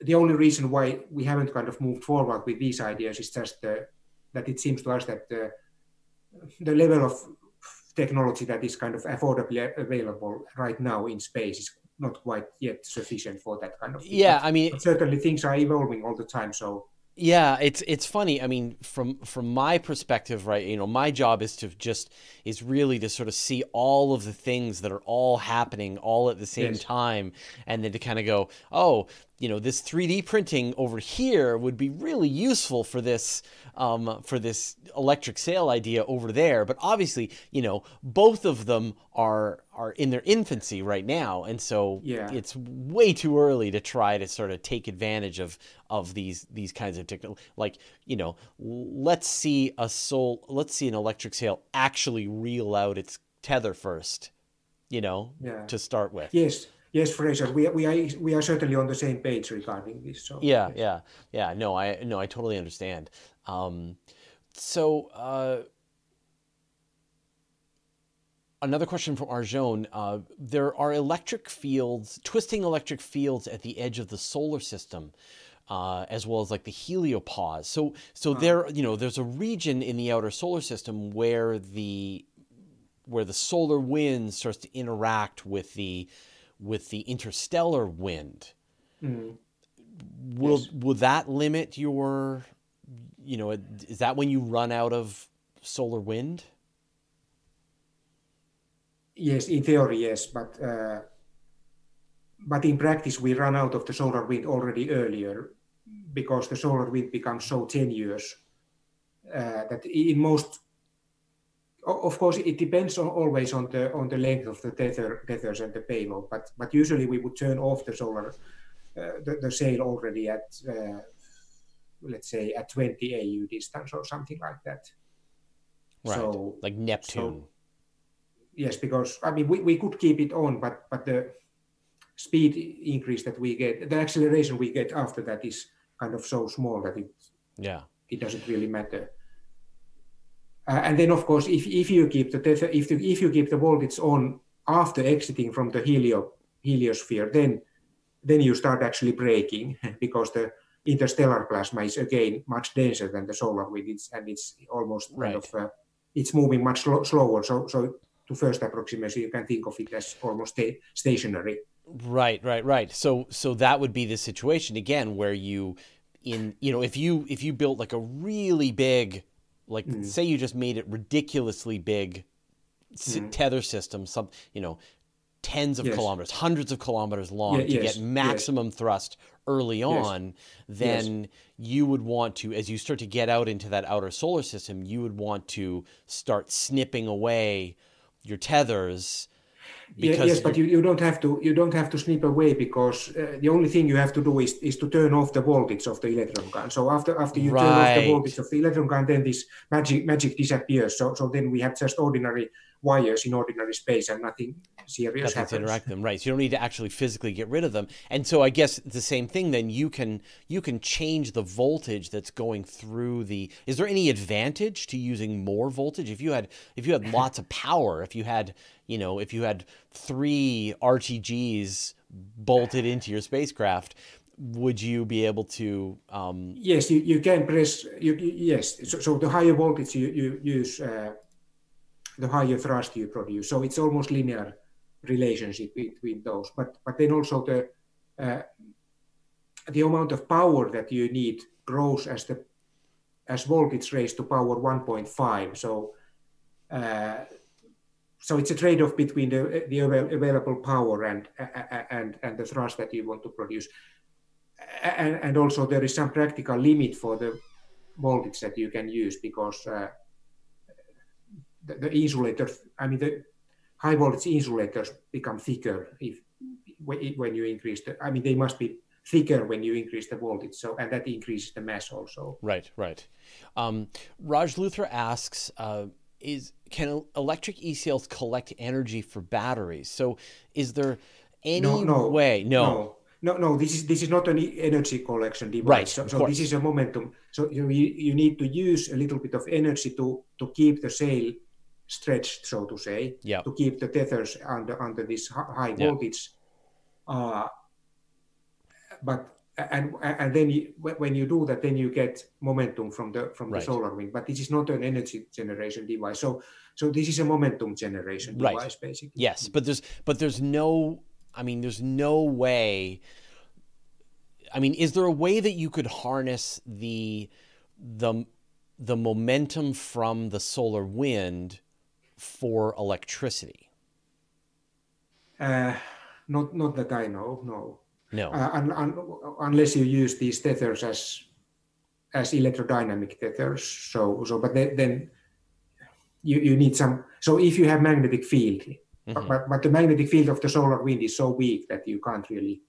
the only reason why we haven't kind of moved forward with these ideas is just uh, that it seems to us that uh, the level of technology that is kind of affordably available right now in space is not quite yet sufficient for that kind of thing. Yeah, but, I mean, certainly things are evolving all the time. So yeah, it's it's funny. I mean, from from my perspective, right? You know, my job is to just is really to sort of see all of the things that are all happening all at the same yes. time, and then to kind of go, oh, you know, this three D printing over here would be really useful for this um, for this electric sail idea over there. But obviously, you know, both of them are are in their infancy right now, and so yeah. it's way too early to try to sort of take advantage of of these these kinds of technology. Like, you know, let's see a soul, let's see an electric sail actually reel out its tether first, you know, yeah. to start with. Yes. Yes, Fraser, we, we, are, we are certainly on the same page regarding this. So, yeah, yes. yeah, yeah. No, I no, I totally understand. Um, so uh, another question from Arjone. Uh, there are electric fields, twisting electric fields at the edge of the solar system, uh, as well as like the heliopause. So, so uh-huh. there, you know, there's a region in the outer solar system where the where the solar wind starts to interact with the with the interstellar wind. Mm. Will, yes. will that limit your, you know, is that when you run out of solar wind? Yes, in theory, yes. But, uh, but in practice, we run out of the solar wind already earlier because the solar wind becomes so tenuous uh, that in most Of course, it depends on, always on the on the length of the tether, tethers and the payload. But but usually we would turn off the solar, uh, the, the sail already at uh, let's say at twenty A U distance or something like that. Right, so, like Neptune. So, yes, because I mean we, we could keep it on, but but the speed increase that we get, the acceleration we get after that is kind of so small that it yeah it doesn't really matter. Uh, and then, of course, if if you keep the tether, if the, if you keep the voltage on after exiting from the helio heliosphere, then then you start actually breaking because the interstellar plasma is again much denser than the solar wind, it's, and it's almost right. kind of uh, it's moving much sl slower. So so to first approximation, you can think of it as almost sta stationary. Right, right, right. So so that would be the situation again where you. in, you know, if you if you built like a really big, like mm. say you just made it ridiculously big mm. tether system, some, you know, tens of yes. kilometers, hundreds of kilometers long yeah, to yes. get maximum yes. thrust early on, yes. then yes. you would want to, as you start to get out into that outer solar system, you would want to start snipping away your tethers. Because yes, but you, you don't have to you don't have to snip away, because uh, the only thing you have to do is, is to turn off the voltage of the electron gun. So after after you right. turn off the voltage of the electron gun, then this magic magic disappears. So so then we have just ordinary wires in ordinary space, and nothing serious happens. To interact them, right? So you don't need to actually physically get rid of them. And so I guess the same thing. Then you can you can change the voltage that's going through the. Is there any advantage to using more voltage? If you had if you had lots of power, if you had you know if you had three R T Gs bolted into your spacecraft, would you be able to? Um... Yes, you you can press. You, you, yes, so, so the higher voltage you you use. Uh, the higher thrust you produce. So it's almost linear relationship between those. But but then also the uh, the amount of power that you need grows as the as voltage raised to power one point five. So uh, so it's a trade-off between the the available power and and and the thrust that you want to produce. And and also there is some practical limit for the voltage that you can use, because uh, The, the insulators, I mean, the high voltage insulators become thicker if when you increase the. I mean, they must be thicker when you increase the voltage. So, and that increases the mass also. Right, right. Um, Raj Luthra asks, uh, "Is can electric e-sails collect energy for batteries? So, is there any no, no, way? No. no." No, no. This is this is not an energy collection device. Right, so so this is a momentum. So you you need to use a little bit of energy to to keep the sail stretched, so to say, yep. to keep the tethers under under this high voltage. Yep. Uh, but and and then you, when you do that, then you get momentum from the from right. the solar wind. But this is not an energy generation device. So so this is a momentum generation device, right. basically. Yes, but there's but there's no. I mean, there's no way, I mean, is there a way that you could harness the, the, the momentum from the solar wind for electricity? Uh, not, not that I know, no. No. Uh, un, un, unless you use these tethers as, as electrodynamic tethers. So, so but then, then you, you need some, so if you have magnetic field, Mm-hmm. But, but the magnetic field of the solar wind is so weak that you can't really.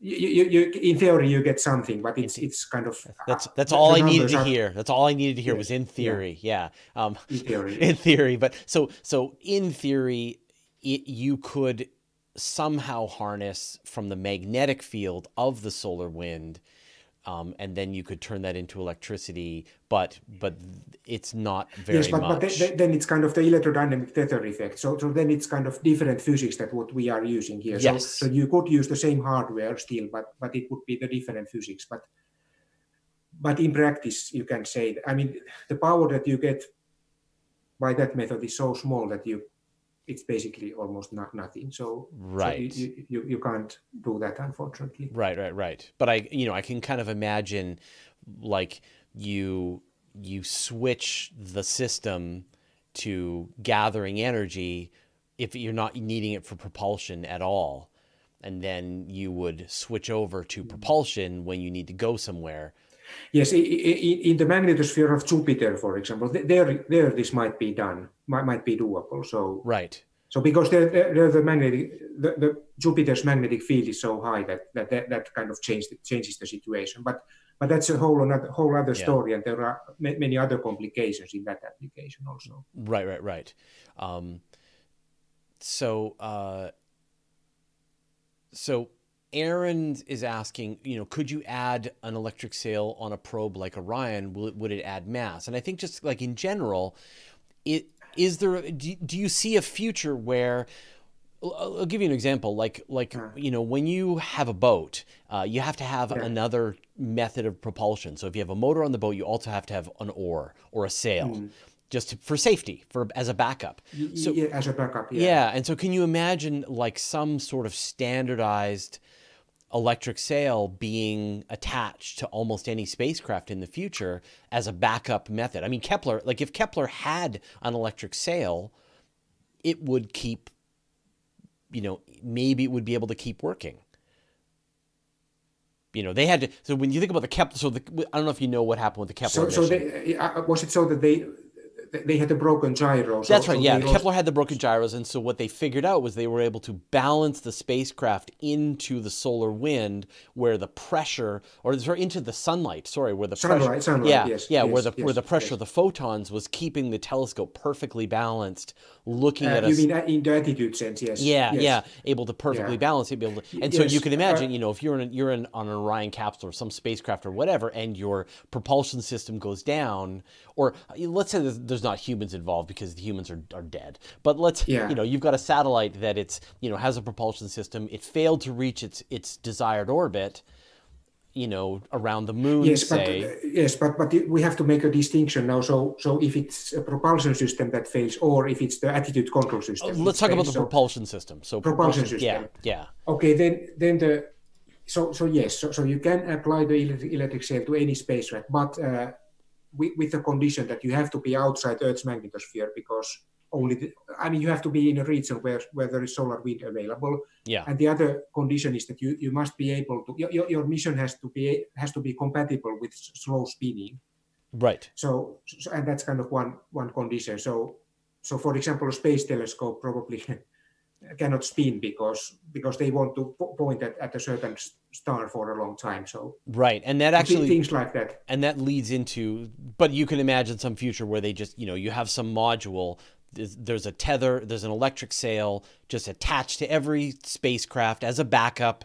You, you, you, in theory, you get something, but it's it's kind of. That's that's uh, all I needed to are... hear. That's all I needed to hear yeah. was in theory. Yeah. yeah. Um, in theory. In theory, but so so in theory, it, you could somehow harness from the magnetic field of the solar wind, um, and then you could turn that into electricity. But but it's not very yes, but, much. Yes, but then it's kind of the electrodynamic tether effect. So, so then it's kind of different physics that what we are using here. Yes. So, so you could use the same hardware still, but but it would be the different physics. But but in practice, you can say, that, I mean, the power that you get by that method is so small that you, it's basically almost not nothing. So, right. so you, you, you can't do that, unfortunately. Right, right, right. But I, you know, I can kind of imagine like, you you switch the system to gathering energy if you're not needing it for propulsion at all, and then you would switch over to propulsion when you need to go somewhere. Yes, in the magnetosphere of Jupiter, for example, there there this might be done, might be doable. So right. So because they're, they're the magnetic, the, the Jupiter's magnetic field is so high that that that, that kind of changes changes the situation, but. But that's a whole another whole other yeah. story, and there are many other complications in that application also. Right, right, right. Um, so, uh, so Aaron is asking, you know, could you add an electric sail on a probe like Orion? Will it, would it add mass? And I think just like in general, it is there. Do, do you see a future where? I'll give you an example. Like, like you know, when you have a boat, uh, you have to have yeah. another method of propulsion. So if you have a motor on the boat, you also have to have an oar or a sail, mm. just to, for safety, for as a backup. So yeah, as a backup, yeah. Yeah, and so can you imagine like some sort of standardized electric sail being attached to almost any spacecraft in the future as a backup method. I mean, Kepler, like if Kepler had an electric sail, it would keep, you know, maybe it would be able to keep working. You know, they had to, so when you think about the Kepler, so the, I don't know if you know what happened with the Kepler. So, so they, was it so that they, they had the broken gyros? So, That's right, so yeah. Kepler lost... had the broken gyros, and so what they figured out was they were able to balance the spacecraft into the solar wind where the pressure, or into the sunlight, sorry, where the sunlight, pressure. Sunlight, yeah, yes, yeah, yes, where the yes, where the pressure yes. of the photons was keeping the telescope perfectly balanced, looking uh, at you us. You mean in the attitude sense, yes. Yeah, yes. yeah, able to perfectly yeah. balance it. Be able to, and so yes. you can imagine, uh, you know, if you're, in a, you're in, on an Orion capsule or some spacecraft or whatever, and your propulsion system goes down, or let's say there's, there's There's not humans involved because the humans are, are dead. But let's, yeah. you know, you've got a satellite that it's, you know, has a propulsion system. It failed to reach its its desired orbit, you know, around the moon, yes, say. But, uh, yes, but, but we have to make a distinction now. So so if it's a propulsion system that fails or if it's the attitude control system. Oh, let's talk fails, about the so propulsion system. So propulsion, propulsion system. Yeah, yeah. Okay, then, then the, so, so yes, so, so you can apply the electric, electric sail to any spacecraft, but... Uh, with the condition that you have to be outside Earth's magnetosphere, because only the, I mean you have to be in a region where, where there is solar wind available. Yeah. And the other condition is that you, you must be able to your, your mission has to be has to be compatible with slow spinning. Right. So, so and that's kind of one one condition. So so for example, a space telescope probably cannot spin because because they want to point at, at a certain star for a long time. So right, and that actually things like that, and that leads into. But you can imagine some future where they just, you know, you have some module. There's, there's a tether. There's an electric sail just attached to every spacecraft as a backup,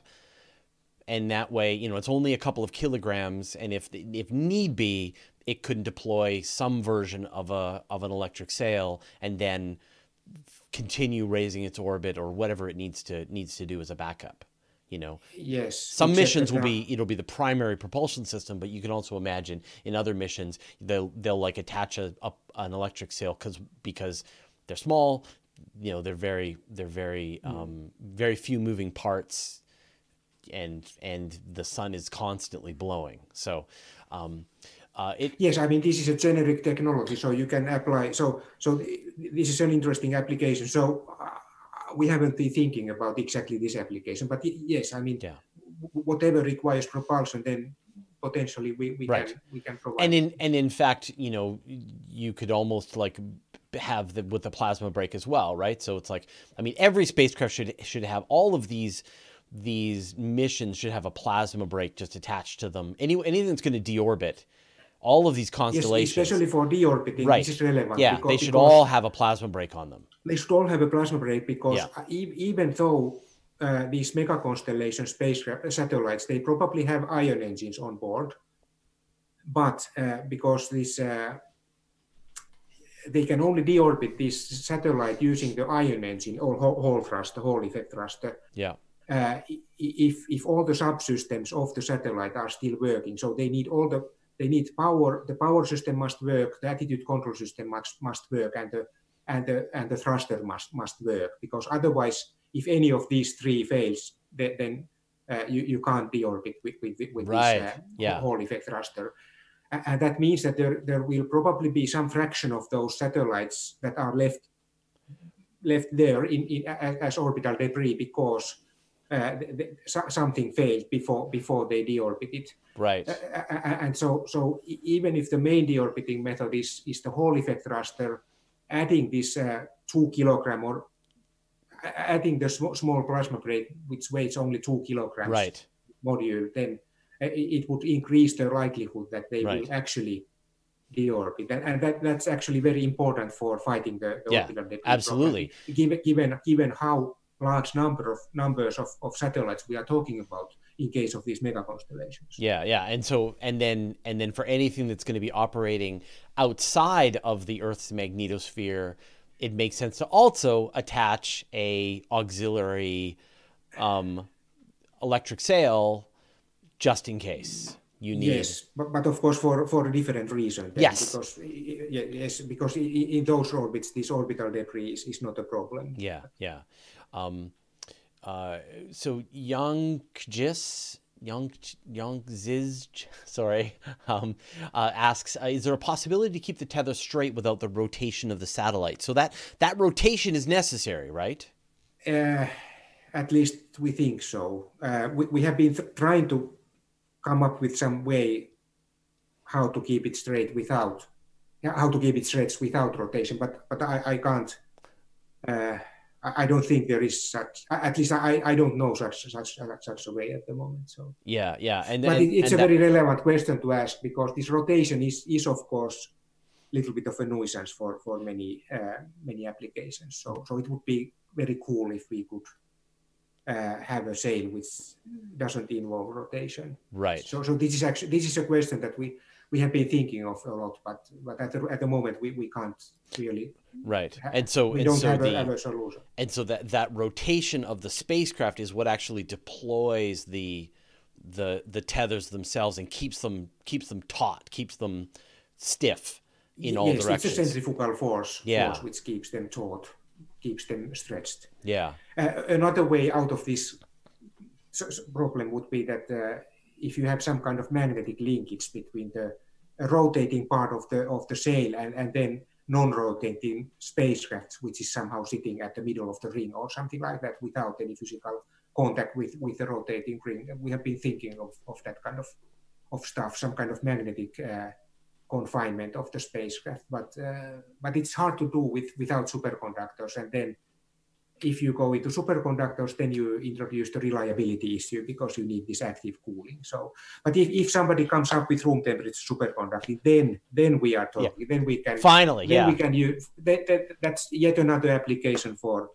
and that way, you know, it's only a couple of kilograms, and if if need be, it could deploy some version of a of an electric sail, and then continue raising its orbit or whatever it needs to needs to do as a backup, you know. Yes. Some missions will be it'll be the primary propulsion system, but you can also imagine in other missions they'll they'll like attach a, a an electric sail because because they're small, you know, they're very they're very mm. um, very few moving parts, and and the sun is constantly blowing, so. Um, Uh, it, yes, I mean this is a generic technology, so you can apply. So, so this is an interesting application. So, uh, we haven't been thinking about exactly this application, but yes, I mean, yeah. whatever requires propulsion, then potentially we, we right. can we can provide. And in and in fact, you know, you could almost like have the with the plasma brake as well, right? So it's like, I mean, every spacecraft should should have all of these. These missions should have a plasma brake just attached to them. Any anything that's going to deorbit. All of these constellations, yes, especially for deorbiting, right. this is relevant. Yeah, because, they should all have a plasma brake on them. They should all have a plasma brake because yeah. e even though uh, these mega constellation spacecraft satellites, they probably have ion engines on board, but uh, because this, uh, they can only deorbit this satellite using the ion engine or Hall thruster, Hall effect thruster. Yeah. Uh, if if all the subsystems of the satellite are still working, so they need all the They need power. The power system must work. The attitude control system must must work, and the and the and the thruster must must work. Because otherwise, if any of these three fails, then, then uh, you you can't deorbit with with, with right. this uh, yeah. Hall effect thruster. And, and that means that there there will probably be some fraction of those satellites that are left left there in, in as orbital debris because. Uh, the, the, something failed before before they deorbited. Right. Uh, and so so even if the main deorbiting method is is the Hall effect thruster, adding this uh, two kilogram or adding the sm small plasma brake, which weighs only two kilograms, right. module, then it would increase the likelihood that they right. will actually deorbit, and, and that that's actually very important for fighting the, the yeah, orbital debris. Absolutely. Problem. Given given given how large number of numbers of, of satellites we are talking about in case of these mega constellations. Yeah, yeah, and so and then and then for anything that's going to be operating outside of the Earth's magnetosphere, it makes sense to also attach a auxiliary um, electric sail just in case you need. Yes, but, but of course for for a different reason. Then, yes, because yes, because in those orbits, this orbital debris is, is not a problem. Yeah, yeah. Um, Uh, so Yang Kjis, Yang Yang Ziz, sorry, um, uh, asks, uh, is there a possibility to keep the tether straight without the rotation of the satellite? So that that rotation is necessary, right? Uh, at least we think so. Uh, we, we have been th trying to come up with some way how to keep it straight without, how to keep it straight without rotation, but but I, I can't. Uh, I don't think there is such. At least I I don't know such such such a way at the moment. So yeah, yeah, and but and, it, it's and a that... very relevant question to ask, because this rotation is is of course a little bit of a nuisance for for many uh, many applications. So so it would be very cool if we could uh, have a sail which doesn't involve rotation. Right. So so this is actually this is a question that we. We have been thinking of a lot, but but at the, at the moment we, we can't really. Right, and so we and don't so have, the, a, have a solution. And so that that rotation of the spacecraft is what actually deploys the the the tethers themselves and keeps them keps them taut, keeps them stiff in yes, all directions. It's a centrifugal force, yeah. force which keeps them taut, keeps them stretched. Yeah. Uh, another way out of this problem would be that uh, if you have some kind of magnetic linkage between the rotating part of the of the sail and, and then non-rotating spacecraft, which is somehow sitting at the middle of the ring or something like that without any physical contact with, with the rotating ring. We have been thinking of, of that kind of, of stuff, some kind of magnetic uh, confinement of the spacecraft, but uh, but it's hard to do with without superconductors. And then if you go into superconductors, then you introduce the reliability issue because you need this active cooling. So, but if, if somebody comes up with room temperature superconducting, then then we are talking. Yeah. Then we can finally. Then yeah. We can use that, that, that's yet another application for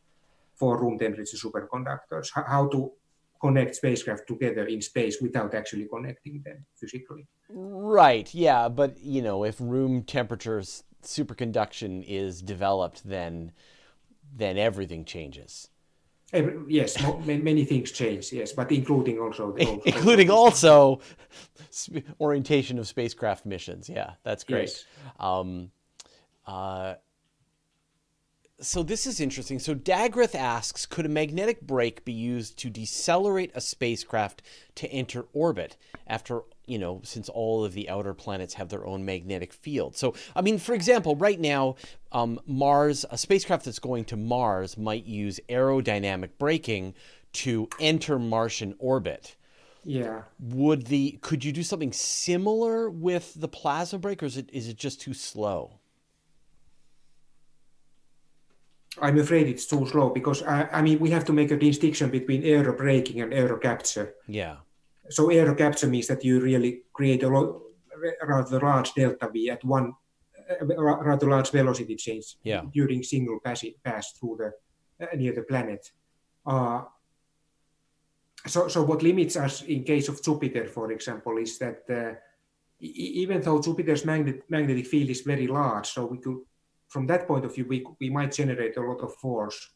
for room temperature superconductors. How to connect spacecraft together in space without actually connecting them physically. Right. Yeah. But you know, if room temperature superconduction is developed, then. Then everything changes. Every, yes, many things change. Yes, but including also, the also including also orientation of spacecraft missions. Yeah, that's great. Yes. Um, uh, so this is interesting. So Dagrith asks, could a magnetic brake be used to decelerate a spacecraft to enter orbit? After you know, since all of the outer planets have their own magnetic field. So, I mean, for example, right now, um, Mars, a spacecraft that's going to Mars might use aerodynamic braking to enter Martian orbit. Yeah. Would the, could you do something similar with the plasma brake, or is it, is it just too slow? I'm afraid it's too slow because, I, I mean, we have to make a distinction between aero braking and aero capture. Yeah. So aero capture means that you really create a lot, rather large delta V at one, uh, rather large velocity change yeah. during single pass, pass through the uh, near the planet. Uh, so, so what limits us in case of Jupiter, for example, is that uh, even though Jupiter's magnet, magnetic field is very large, so we could, from that point of view, we we might generate a lot of force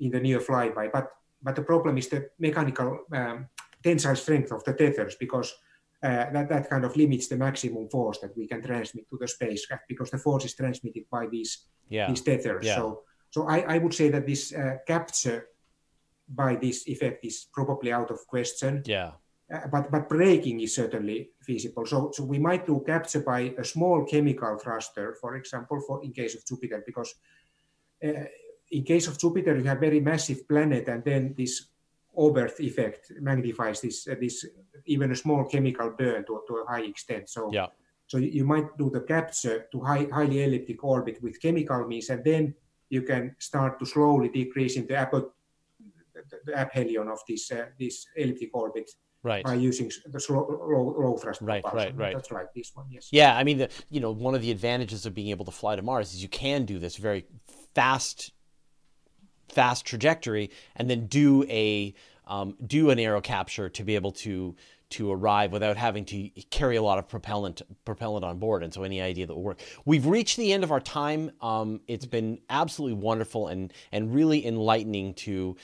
in the near flyby. But but the problem is the mechanical. Um, tensile strength of the tethers, because uh, that, that kind of limits the maximum force that we can transmit to the spacecraft, because the force is transmitted by these, yeah. these tethers. Yeah. So, so I, I would say that this uh, capture by this effect is probably out of question. Yeah. Uh, but, but braking is certainly feasible. So, so we might do capture by a small chemical thruster, for example, for in case of Jupiter, because uh, in case of Jupiter, you have very massive planet, and then this Oberth effect magnifies this uh, this even a small chemical burn to, to a high extent. So yeah. so you might do the capture to high, highly elliptic orbit with chemical means, and then you can start to slowly decrease in the, apo the aphelion of this uh, this elliptic orbit. Right. By using the slow, low, low thrust right, propulsion. Right, right, right. That's right. This one, yes. Yeah, I mean, the, you know, one of the advantages of being able to fly to Mars is you can do this very fast. fast trajectory and then do a um, do an aero capture to be able to to arrive without having to carry a lot of propellant propellant on board. And so any idea that will work. We've reached the end of our time. Um, it's been absolutely wonderful and and really enlightening to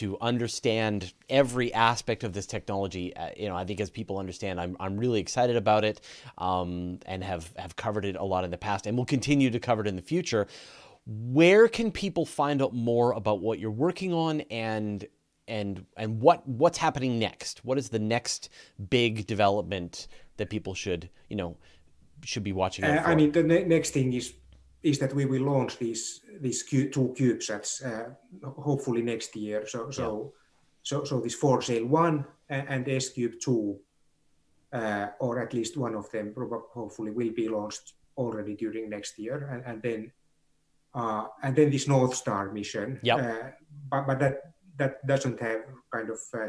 to understand every aspect of this technology. Uh, you know, I think as people understand, I'm, I'm really excited about it um, and have, have covered it a lot in the past and will continue to cover it in the future. Where can people find out more about what you're working on and and and what what's happening next? What is the next big development that people should you know should be watching out for? Uh, I mean, the ne next thing is is that we will launch these these two CubeSats uh, hopefully next year. So so yeah. so so this Foresail One and E S T Cube two, uh, or at least one of them, probably hopefully will be launched already during next year, and and then. Uh, and then this North Star mission, yep. uh, but, but that that doesn't have kind of uh,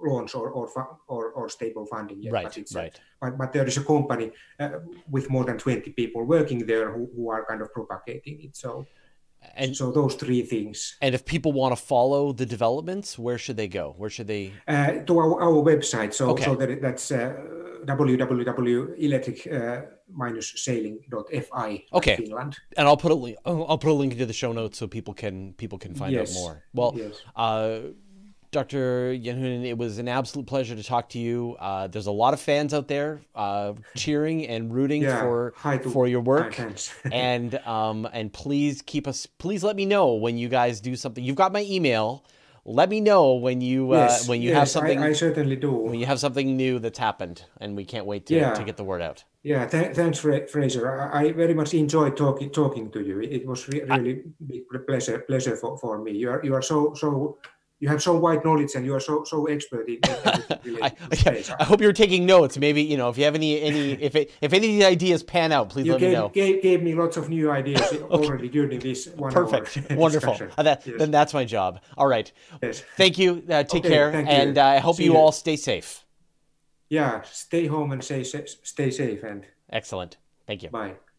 launch or or, or or stable funding yet. Right, but it's, right. But, but there is a company uh, with more than twenty people working there who, who are kind of propagating it. So, and so those three things. And if people want to follow the developments, where should they go? Where should they? Uh, to our, our website. So, okay. so that, that's. Uh, w w w dot electric dash sailing dot f i. Okay, Finland. And I'll put a link. I'll put a link into the show notes so people can people can find yes. out more. Well, yes. uh, Doctor Janhunen, it was an absolute pleasure to talk to you. Uh, there's a lot of fans out there uh, cheering and rooting yeah. for for your work. and um, and please keep us. Please let me know when you guys do something. You've got my email. Let me know when you uh, yes, when you yes, have something. I, I certainly do. When you have something new that's happened, and we can't wait to, yeah. to get the word out. Yeah, th thanks, Fraser. I, I very much enjoyed talking talking to you. It was re really I... big pleasure pleasure for, for me. You are you are so so you have so wide knowledge, and you are so so expert in everything related to space. I, I hope you're taking notes. Maybe you know if you have any any if it, if any of these ideas pan out, please you let gave, me know. Gave, gave me lots of new ideas okay. already during this one Perfect. Hour Wonderful. That, yes. Then that's my job. All right. Yes. Thank you. Uh, take okay, care, and uh, I hope See you all stay safe. Yeah. Stay home and stay stay safe. And excellent. Thank you. Bye.